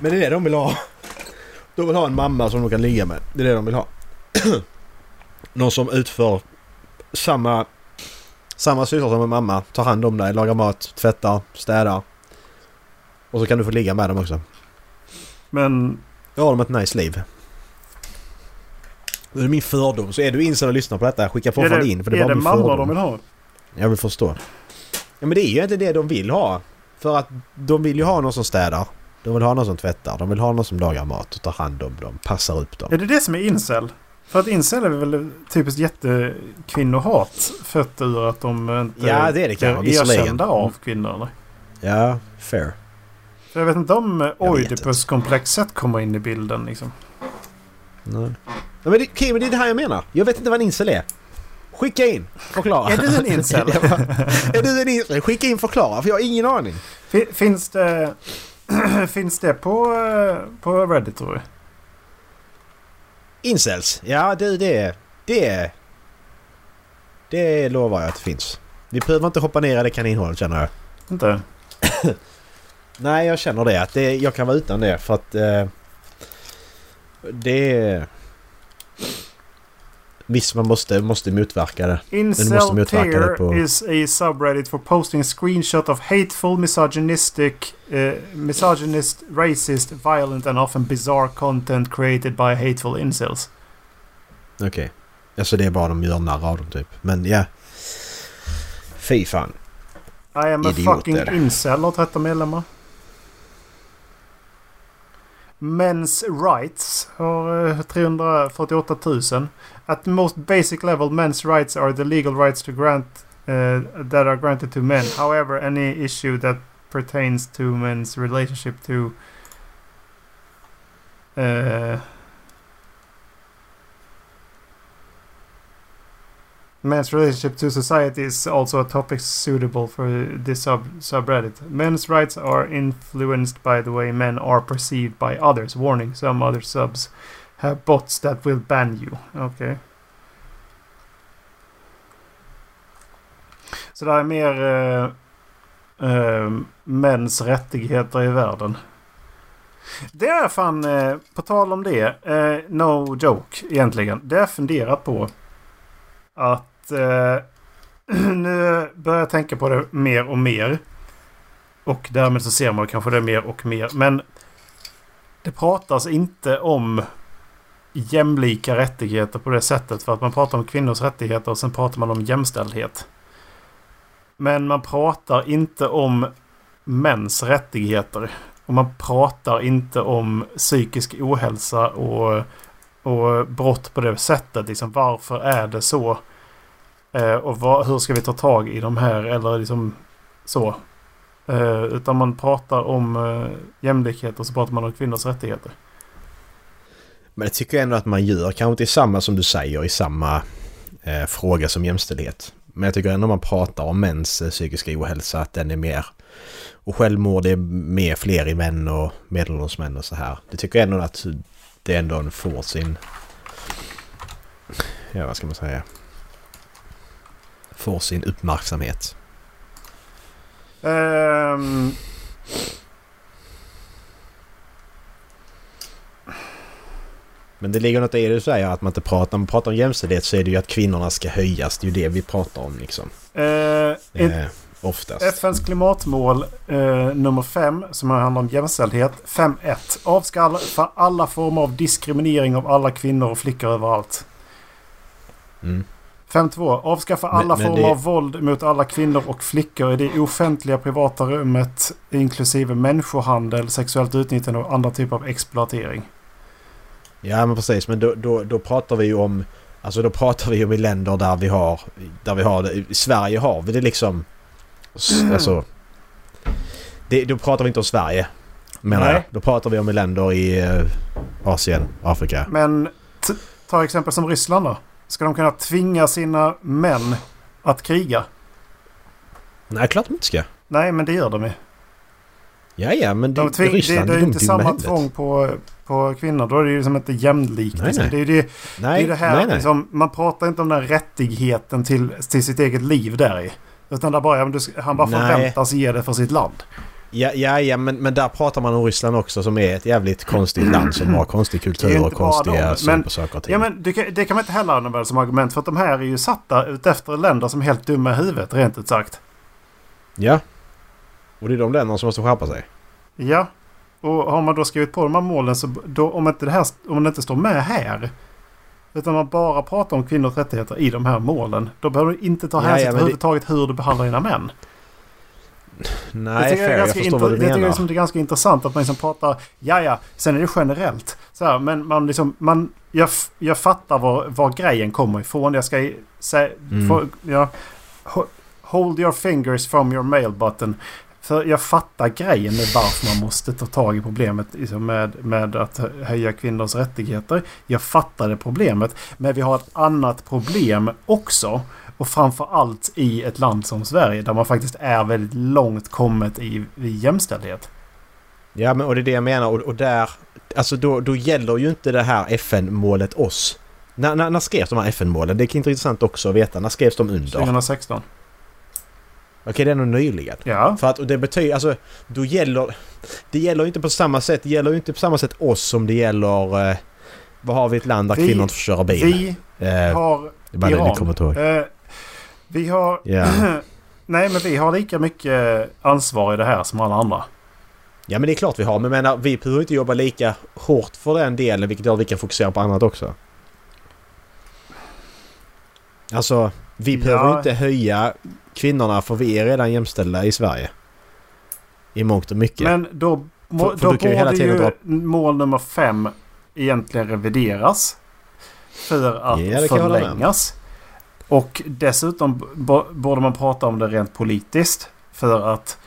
Men det är det de vill ha. De vill ha en mamma som de kan ligga med. Det är det de vill ha. Någon som utför samma samma sysslor som en mamma, tar hand om dig, lagar mat, tvättar, städar, Och så kan du få ligga med dem också. Men jag har dem ett nice liv. Det är min fördom. Så är du insatt och lyssnar på detta, skicka på det in. För det är var det mammor de vill ha? Jag vill förstå. Ja, men det är ju inte det de vill ha. För att de vill ju ha någon som städar. De vill ha någon som tvättar. De vill ha någon som lagar mat och tar hand om dem. Passar upp dem. Är det det som är incel? För att incel är väl typiskt jättekvinnohat. Fött ur att de inte ja, det är, det kan är erkända av kvinnor. Eller? Ja, fair. För jag vet inte om Oidipus-komplexet kommer in i bilden. Liksom. Nej. Men det, okay, men det är det här jag menar. Jag vet inte vad en incel är. Skicka in, förklara. Är du en incel? Är du en incel? Skicka in, förklara. För jag har ingen aning. Finns det... Finns det på, på Reddit, tror jag? Incels? Ja, det är det. Det, det lovar jag att det finns. Vi behöver inte hoppa ner i det kaninhålet, känner jag. Inte? Nej, jag känner det. Att det, jag kan vara utan det. För att... Eh, det... Visst, man måste, måste motverka det. Incel tier på... is a subreddit for posting screenshot of hateful, misogynistic, uh, misogynist, racist, violent and often bizarre content created by hateful incels. Okej. Okay. Alltså det är bara de gör narr av dem typ. Men ja. Yeah. Fy fan. I am a idioter. Fucking incel och tretton medlemmar. Men's rights har trehundrafyrtioåtta tusen. At the most basic level, men's rights are the legal rights to grant uh, that are granted to men. However, any issue that pertains to men's relationship to uh, men's relationship to society is also a topic suitable for this sub- subreddit. Men's rights are influenced by the way men are perceived by others. Warning, some other subs have bots that will ban you. Okej. Okay. Så det är mer uh, uh, mäns rättigheter i världen. Det är fan, uh, på tal om det, uh, no joke egentligen. Det har jag funderat på. Att eh, nu börjar jag tänka på det mer och mer. Och därmed så ser man kanske det mer och mer. Men det pratas inte om jämlika rättigheter på det sättet. För att man pratar om kvinnors rättigheter och sen pratar man om jämställdhet. Men man pratar inte om mäns rättigheter. Och man pratar inte om psykisk ohälsa och... och brott på det sättet liksom, varför är det så eh, och vad, hur ska vi ta tag i de här eller liksom så eh, utan man pratar om eh, jämlikhet och så pratar man om kvinnors rättigheter. Men det tycker jag ändå att man gör, kanske inte i samma som du säger i samma eh, fråga som jämställdhet, men jag tycker ändå man pratar om mäns eh, psykiska ohälsa, att den är mer och självmord är mer fler i män och medelålders män och så här. Det tycker jag ändå att det är ändå en får sin... Ja, vad ska man säga? Får sin uppmärksamhet. Um... Men det ligger något i det du säger, att man inte pratar, när man pratar om jämställdhet så är det ju att kvinnorna ska höjas. Det är ju det vi pratar om, liksom. Uh, uh, oftast. F N:s klimatmål eh, nummer fem som handlar om jämställdhet, fem punkt ett avskaffa alla former av diskriminering av alla kvinnor och flickor överallt. Mm. fem punkt två avskaffa alla men, men former det... av våld mot alla kvinnor och flickor i det offentliga privata rummet inklusive människohandel, sexuellt utnyttjande och andra typer av exploatering. Ja, men precis, men då, då, då pratar vi ju om, alltså då pratar vi ju om i länder där vi har där vi har i Sverige har vi det liksom. Alltså, det, då pratar vi inte om Sverige, menar jag. Då pratar vi om länder i Asien, Afrika. Men t- ta exempel som Ryssland då. Ska de kunna tvinga sina män att kriga? Nej, klart de inte ska. Nej, men det gör de ju. Ja, ja, men det, de tving- Ryssland, det, det är ju inte samma tvång på, på kvinnor. Då är det ju liksom inte jämlikt. Nej, liksom. Nej. Det är ju det, nej, det, är det här nej, nej. Liksom, man pratar inte om den här rättigheten till, till sitt eget liv där i. Utan där bara, han bara förväntas ge det för sitt land. Ja, ja, ja men, men där pratar man om Ryssland också som är ett jävligt konstigt land som har konstig kultur och konstiga saker på saker och ting. Ja, men det kan, det kan man inte heller använda som argument för att de här är ju satta ut efter länder som är helt dumma i huvudet, rent ut sagt. Ja, och det är de länder som måste skärpa sig. Ja, och har man då skrivit på de här målen så då, om, inte det här, om det inte står med här utan man bara pratar om kvinnors rättigheter i de här målen, då behöver du inte ta hänsyn till överhuvudtaget det... hur du behandlar dina män. Nej, fair, jag förstår vad du menar. Jag tycker liksom det är ganska intressant att man liksom pratar, ja ja, sen är det generellt så här, men man liksom man, jag, jag fattar var, var grejen kommer ifrån. Jag ska säga mm. ja, hold your fingers from your mail button. För jag fattar grejen med varför man måste ta tag i problemet liksom med, med att höja kvinnors rättigheter. Jag fattar det problemet, men vi har ett annat problem också. Och framförallt i ett land som Sverige där man faktiskt är väldigt långt kommet i, i jämställdhet. Ja, men och det är det jag menar. Och, och där, alltså då, då gäller ju inte det här F N-målet oss. När, när, när skrevs de här F N-målen? Det är intressant också att veta. När skrevs de under? tjugo sexton. Okej, det är nog nyligen. Ja. För att, och det betyder, alltså, då gäller, det gäller ju inte på samma sätt, det gäller ju inte på samma sätt oss som det gäller, eh, vad har vi ett land där vi, kvinnor inte får köra bil? Vi eh, har bara Iran. Det ni kommer att ihåg. Eh, Vi har, yeah. nej, men vi har lika mycket ansvar i det här som alla andra. Ja, men det är klart vi har. Men menar, vi behöver inte jobba lika hårt för den delen, vilket gör att vi kan fokusera på annat också. Alltså, vi behöver ja. inte höja kvinnorna, för vi är redan jämställda i Sverige. I mångt och mycket. Men då, må, för, för då borde hela tiden ju dra... mål nummer fem egentligen revideras för att ja, förlängas. Och dessutom borde man prata om det rent politiskt, för att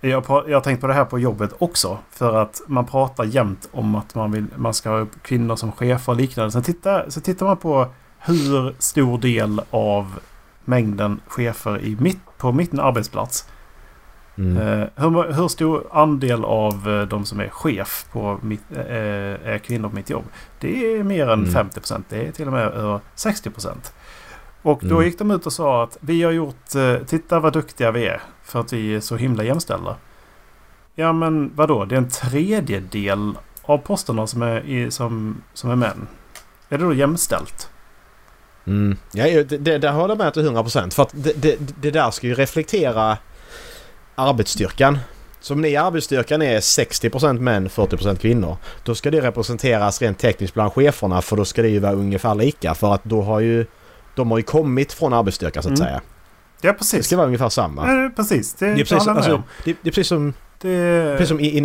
jag har tänkt på det här på jobbet också, för att man pratar jämt om att man, vill, man ska ha upp kvinnor som chefer och liknande. Sen tittar, så tittar man på hur stor del av mängden chefer i mitt, på min arbetsplats. Mm. Hur, hur stor andel av de som är chef på mitt, är kvinnor på mitt jobb? Det är mer än mm. femtio procent, det är till och med över sextio procent. Och då gick de ut och sa att vi har gjort, titta vad duktiga vi är för att vi är så himla jämställda. Ja, men vadå? Det är en tredjedel av posterna som är, som, som är män. Är det då jämställt? Mm. Ja, det, där håller jag med till hundra procent. För att det, det, det där ska ju reflektera arbetsstyrkan. Så om ni i arbetsstyrkan är sextio procent män, fyrtio procent kvinnor, då ska det representeras rent tekniskt bland cheferna, för då ska det ju vara ungefär lika. För att då har ju de har ju kommit från arbetsstyrkan så att mm. säga. Ja, precis. Det ska vara ungefär samma. Nej, precis. Det, det, är precis som, alltså, det, det är precis som det... precis som in, in,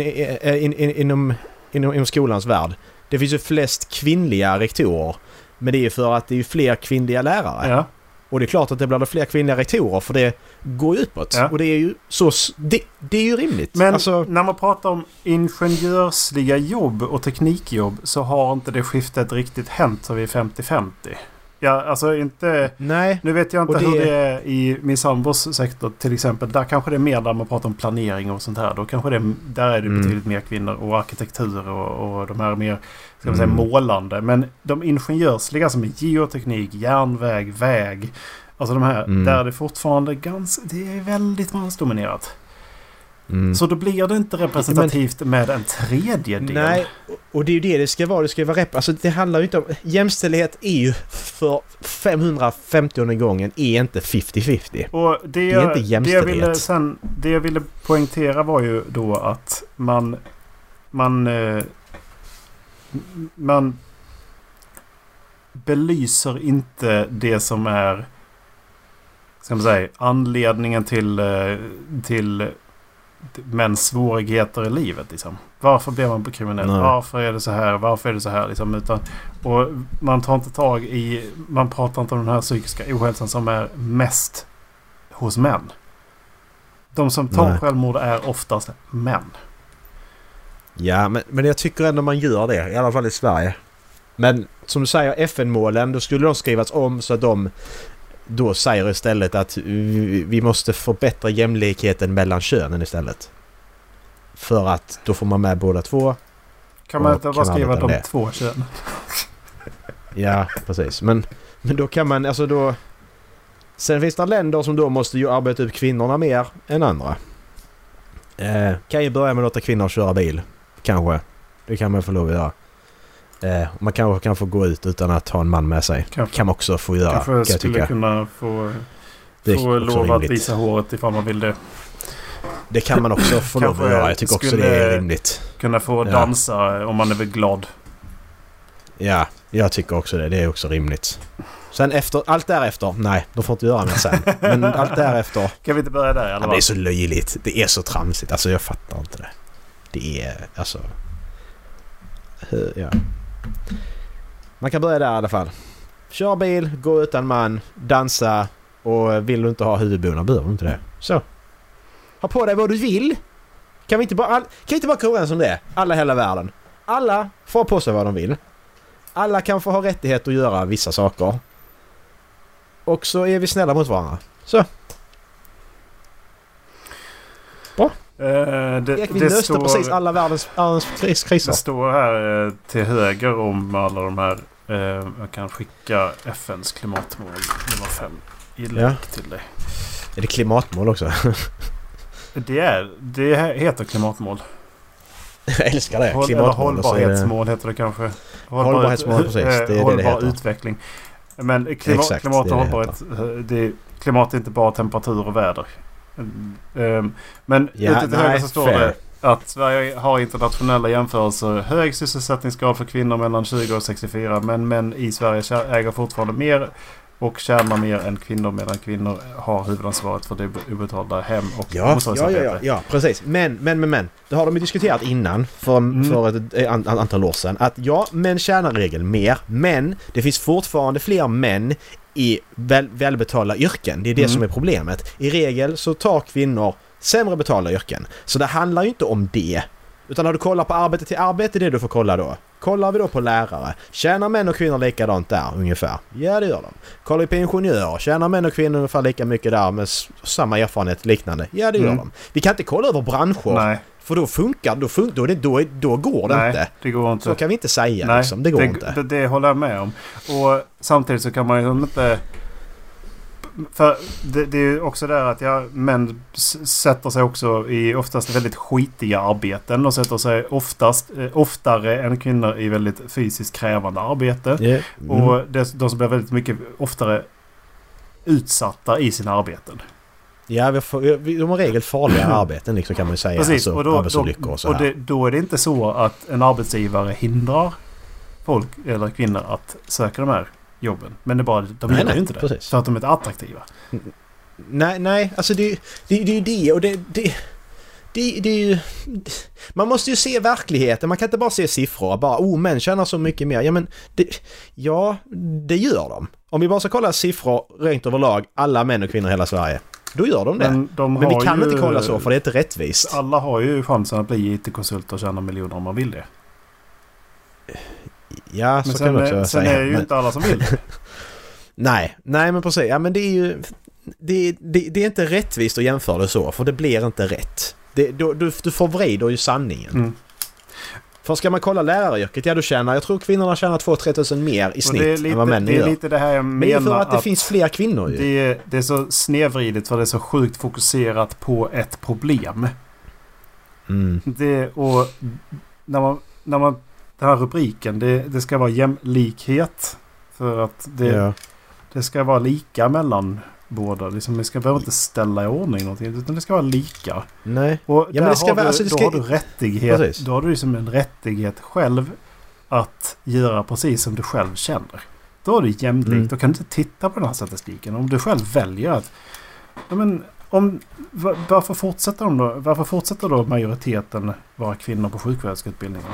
in, in, inom, inom, inom skolans värld. Det finns ju flest kvinnliga rektorer, men det är ju för att det är fler kvinnliga lärare. Ja. Och det är klart att det blir fler kvinnliga rektorer, för det går ju uppåt. Ja. Och det är ju så det, det är ju rimligt. Men alltså, när man pratar om ingenjörsliga jobb och teknikjobb, så har inte det skiftet riktigt hänt så vi är femtio femtio. Ja, alltså inte... Nej. Nu vet jag inte det... hur det är i min sambos sektor till exempel. Där kanske det är mer där man pratar om planering och sånt här. Då kanske det, där är det mm. betydligt mer kvinnor och arkitektur och, och de här mer, ska man säga, mm. målande. Men de ingenjörsliga som är geoteknik, järnväg, väg, alltså de här, mm. där är det fortfarande ganska... Det är väldigt mansdominerat. Mm. Så då blir det inte representativt men, med en tredjedel. Nej, och det är ju det det ska vara. Det ska vara rep- alltså det handlar ju inte om... Jämställdhet är ju för femhundrafemtionde gången är inte femtio femtio. Och det, det är jag, inte jämställdhet. Det jag, ville sen, det jag ville poängtera var ju då att man... Man... Man belyser inte det som är... Ska man säga, anledningen till... till men svårigheter i livet liksom. Varför blir man kriminell? Nej. Varför är det så här? Varför är det så här liksom, utan, och man tar inte tag i man pratar inte om den här psykiska ohälsan som är mest hos män. De som tar Nej. självmord är oftast män. Ja, men, men jag tycker ändå man gör det, i alla fall i Sverige. Men som du säger, F N-målen, då skulle de skrivas om så att de då säger istället att vi måste förbättra jämlikheten mellan könen istället. För att då får man med båda två. Kan man inte bara skriva de två könen? Ja, precis. Men, men då kan man, alltså då... Sen finns det länder som då måste ju arbeta upp kvinnorna mer än andra. Eh, kan ju börja med att låta kvinnor köra bil. Kanske. Det kan man få lov att göra. Man kanske kan få gå ut utan att ha en man med sig. Kanske. Kan man också få göra. Kanske kan skulle tycka. kunna få, få lov att visa håret ifall man vill det. Det kan man också få lov att göra. Jag tycker också det är rimligt. Kunna få dansa ja. Om man är väl glad. Ja, jag tycker också det. Det är också rimligt. Sen efter, allt därefter, nej, de får inte göra med sen. Men allt därefter. Kan vi inte börja där? Ja, det är så löjligt. Det är så tramsigt. Alltså jag fattar inte det. Det är, alltså... Ja. Man kan börja där i alla fall. Kör bil, gå utan man, dansa, och vill du inte ha huvudbonad behöver du inte det. Så. Ha på dig vad du vill. Kan vi inte bara, all, kan vi inte bara korrens som det är? Alla hela världen. Alla får på sig vad de vill. Alla kan få ha rättighet att göra vissa saker. Och så är vi snälla mot varandra. Så. Bra. Uh, det, det, det står precis alla världens, världens kris, kriser. Det står här eh, till höger om alla de här. Eh, jag kan skicka F N:s klimatmål nummer fem i länk ja. Till dig. Är det klimatmål också? det är det heter klimatmål. Jag älskar det. Håll, klimatmål, hållbarhetsmål det... heter det kanske. Hållbar, hållbarhetsmål precis. Det är det hållbar det utveckling. Men klima, exakt, klimat och hållbarhet. Det det, klimat är inte bara temperatur och väder. Men ja, ute till höger så står fair. Det att Sverige har internationella jämförelser hög sysselsättningsgrad för kvinnor mellan tjugo och sextiofyra, men män i Sverige äger fortfarande mer och tjänar mer än kvinnor, medan kvinnor har huvudansvaret för det obetalda hem och ja, ja, ja, ja, precis. Men, men, men, men det har de ju diskuterat innan för, mm. för ett an, an, antal år sedan, att ja, män tjänar regel mer, men det finns fortfarande fler män i väl, välbetalda yrken. Det är det mm. som är problemet. I regel så tar kvinnor sämre betalda yrken. Så det handlar ju inte om det. Utan när du kollar på arbete till arbete, det du får kolla då. Kollar vi då på lärare. Tjänar män och kvinnor likadant där ungefär? Ja, det gör de. Kollar vi på ingenjörer. Tjänar män och kvinnor ungefär lika mycket där med samma erfarenhet liknande? Ja, det gör mm. de. Vi kan inte kolla över branscher. Nej. För då funkar, då, funkar, då, det, då, då går det, nej, inte. Det går inte. Så kan vi inte säga. Nej, liksom. Det går det, inte. Det, det håller jag med om. Och samtidigt så kan man ju inte... För det, det är ju också där att ja, män sätter sig också i oftast väldigt skitiga arbeten och sätter sig oftast, eh, oftare än kvinnor i väldigt fysiskt krävande arbete. Yeah. Mm. Och det, de som blir väldigt mycket oftare utsatta i sina arbeten. Ja, vi får, vi, de har regel farliga arbeten liksom, kan man ju säga. Precis, alltså, och, då, då, och, så och det, då är det inte så att en arbetsgivare hindrar folk eller kvinnor att söka de här jobben. Men det är bara, de nej, gillar nej, ju inte det. Precis. För att de är inte attraktiva. Nej, nej, alltså det, det, det är ju det. Och det, det, det, det är ju, man måste ju se verkligheten. Man kan inte bara se siffror. Bara, oh, män tjänar så mycket mer. Ja, men det, ja, det gör de. Om vi bara ska kolla siffror rent överlag, alla män och kvinnor i hela Sverige. Då gör de det. Men, de men vi kan ju inte kolla så, för det är inte rättvist. Alla har ju chansen att bli it-konsult och tjäna miljoner om man vill det. Ja, men så sen, kan man också sen säga. Sen är det ju men... inte alla som vill. nej, nej, men precis. Ja, men det är ju det, det, det är inte rättvist att jämföra det så, för det blir inte rätt. Det, du, du, du förvrider ju sanningen. Mm. För ska man kolla läraryrket, ja, du tjänar, jag tror kvinnorna tjänar två till tre tusen mer i snitt lite, än vad männen gör. Det är lite det här jag menar. Men det är för att det att finns fler kvinnor ju. Det är, det är så snedvridigt för det är så sjukt fokuserat på ett problem. Mm. Det, och när man, när man den här rubriken, det, det ska vara jämlikhet för att det, ja. Det ska vara lika mellan båda. Liksom, vi ska behöva inte ställa i ordning någonting, utan det ska vara lika. Nej. Och ja, men det ska har, vara, du, alltså, det ska... då har du rättighet. Precis. Då har du liksom en rättighet själv att göra precis som du själv känner. Då är du jämlikt. Mm. Då kan du inte titta på den här statistiken. Om du själv väljer att... Ja, men, om, var, varför, fortsätter de då, varför fortsätter då majoriteten vara kvinnor på sjuksköterskeutbildningen?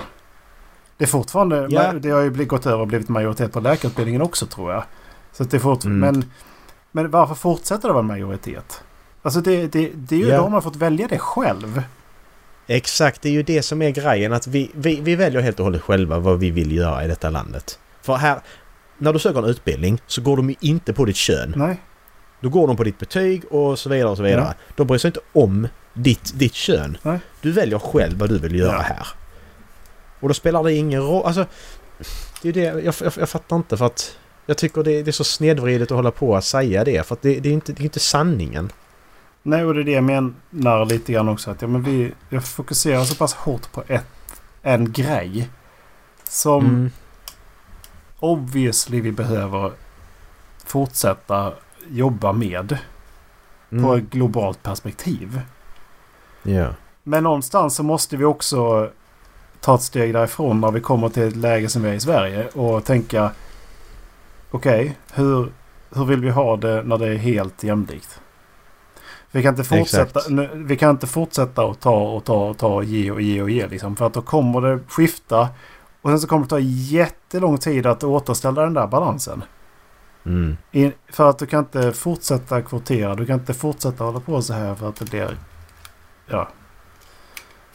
Det är fortfarande... Yeah. Det har ju blivit gått över och blivit majoritet på läkarutbildningen också, tror jag. Så att det är fortfarande... Mm. Men, Men varför fortsätter det vara majoritet? Alltså det, det, det är ju yeah. då man har fått välja det själv. Exakt, det är ju det som är grejen. Att vi, vi, vi väljer helt och hållet själva vad vi vill göra i detta landet. För här, när du söker en utbildning så går de ju inte på ditt kön. Nej. Då går de på ditt betyg och så vidare och så vidare. Ja. De bryr sig inte om ditt, ditt kön. Nej. Du väljer själv vad du vill göra ja. Här. Och då spelar det ingen roll. Alltså, det är det, jag, jag, jag fattar inte för att... Jag tycker det, det är så snedvridet att hålla på att säga det. För att det, det, är inte, det är inte sanningen. Nej, och det är det jag menar lite grann också. Att, ja, men vi jag fokuserar så pass hårt på ett, en grej. Som mm. obviously vi behöver fortsätta jobba med. Mm. På ett globalt perspektiv. Yeah. Men någonstans så måste vi också ta ett steg därifrån när vi kommer till ett läge som är i Sverige och tänka okej, okay, hur, hur vill vi ha det när det är helt jämlikt? Vi kan inte fortsätta nu, vi kan inte fortsätta att ta och ta och ta och ge och ge och ge liksom, för att då kommer det skifta och sen så kommer det ta jättelång tid att återställa den där balansen. Mm. In, för att du kan inte fortsätta kvotera, du kan inte fortsätta hålla på så här för att det blir ja.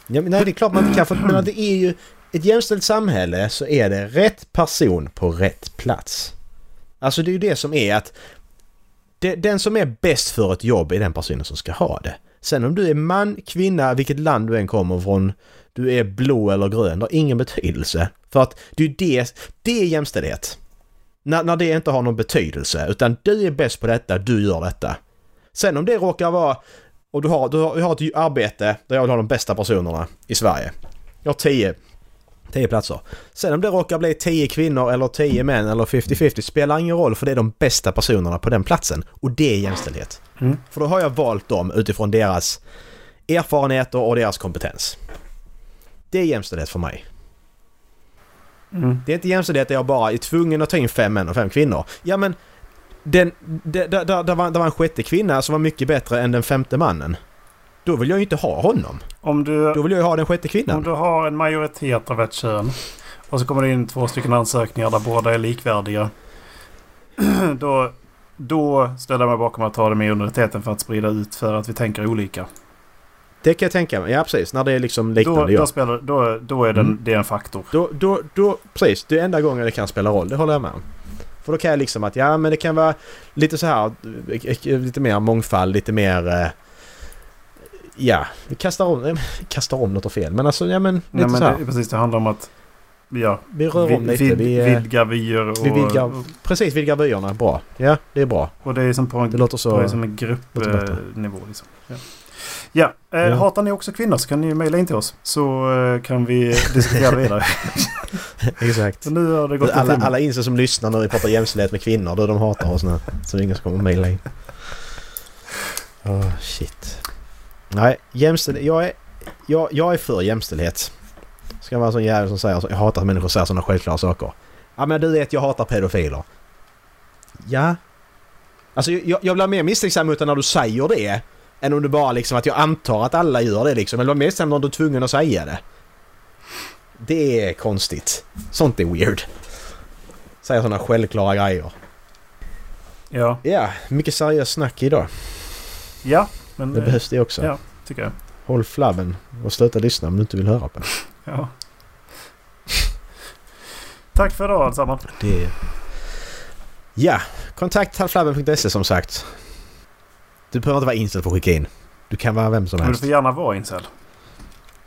Ja, men nej, det är klart man inte kan, för men det är ju ett jämställt samhälle, så är det rätt person på rätt plats. Alltså det är ju det som är att det, den som är bäst för ett jobb är den personen som ska ha det. Sen om du är man, kvinna, vilket land du än kommer från, du är blå eller grön, det har ingen betydelse. För att det är det, det är jämställdhet. När, när det inte har någon betydelse, utan du är bäst på detta, du gör detta. Sen om det råkar vara, och du har, du har, du har ett arbete där jag vill ha de bästa personerna i Sverige. Jag har tio, tio platser. Sen om det råkar bli tio kvinnor eller tio män eller femtio femtio, spelar ingen roll, för det är de bästa personerna på den platsen. Och det är jämställdhet. Mm. För då har jag valt dem utifrån deras erfarenheter och deras kompetens. Det är jämställdhet för mig. Mm. Det är inte jämställdhet där jag bara är tvungen att ta in fem män och fem kvinnor. Ja, men den, det, det, det, det, var, det var en sjätte kvinna som var mycket bättre än den femte mannen. Då vill jag ju inte ha honom. Om du, då vill jag ju ha den sjätte kvinnan. Om du har en majoritet av ett kön och så kommer det in två stycken ansökningar där båda är likvärdiga, då, då ställer jag mig bakom att ta det med minoriteten för att sprida ut, för att vi tänker olika. Det kan jag tänka mig. Ja, precis. När det är liksom liknande. Då, då, ja. spelar, då, då är den, mm. det är en faktor. Då, då, då, precis. Det är enda gången det kan spela roll. Det håller jag med om. För då kan jag liksom att, ja, men det kan vara lite så här, lite mer mångfald, lite mer, ja, vi kastar om, kastar om något fel. Men alltså, ja, men lite Nej, men så här. Det, precis, det handlar om att, ja, vi rör vid, om lite. Vi vidgar vyer. Och, vi vidgar, precis, vidgar vyerna. Bra. Ja, det är bra. Och det är som på en, det låter så, på en, som en gruppnivå liksom. Ja. Ja, eh, ja, hatar ni också kvinnor så kan ni mejla in till oss, så eh, kan vi diskutera vidare. Exakt. Så nu har det gått alla, alla inser som lyssnar när vi pratar jämställdhet med kvinnor, då de hatar oss nu. Så det är ingen som kommer att mejla in. Oh, shit. Nej, jämställdhet. Jag är, jag, jag är för jämställdhet. Ska vara en sån jävel som säger, jag hatar att människor säger sådana självklara saker. Ja, men du vet, jag hatar pedofiler. Ja. Alltså, jag, jag blir mer misstänksam utan när du säger det, än om du bara liksom att jag antar att alla gör det liksom, eller mest än om du är tvungen att säga det. Det är konstigt. Sånt är weird. Säga sådana självklara grejer. Ja. Ja, mycket seriös snack idag. Ja, men det eh, behövs det också. Ja, tycker jag. Håll flabben och sluta lyssna om du inte vill höra på det. Ja. Tack för idag allsamman. Det... Ja, kontakt hallflabben punkt se som sagt. Du behöver inte vara incel för att skicka in. Du kan vara vem som helst. Men du får gärna vara incel.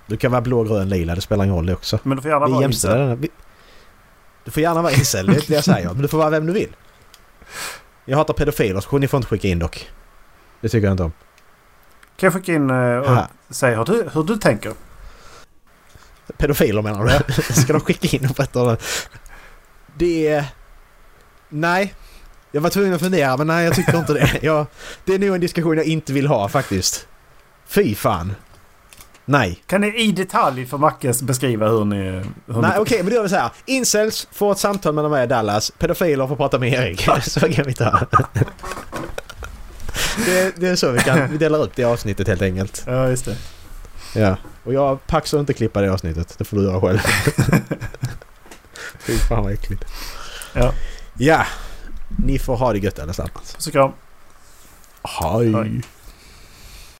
Du kan vara blå, grön, lila. Det spelar ingen roll också. Men du får gärna vara incel. Du får gärna vara incel, det är det jag säger. Men du får vara vem du vill. Jag hatar pedofiler, så ni får inte skicka in dock. Det tycker jag inte om. Kan jag skicka in och Aha. säga hur du, hur du tänker? Pedofiler menar du? Ska de skicka in och berätta? Det är... Nej. Jag var tvungen att fundera, men nej, jag tycker inte det. Jag, det är nog en diskussion jag inte vill ha, faktiskt. Fy fan. Nej. Kan ni i detalj för Mackes beskriva hur ni... Hur nej, ni... okej, okay, men då gör vi så här. Incels får ett samtal med de här i Dallas. Pedofiler får prata med Erik. Så kan vi ta. Det, det är så vi kan. Vi delar upp det avsnittet helt enkelt. Ja, just det. Ja, och jag paxar inte klippa det avsnittet. Det får du göra själv. Fy fan vad äckligt. Ja. Ja. Ni får ha det gött allesammans. Så kram. Hej. Hej.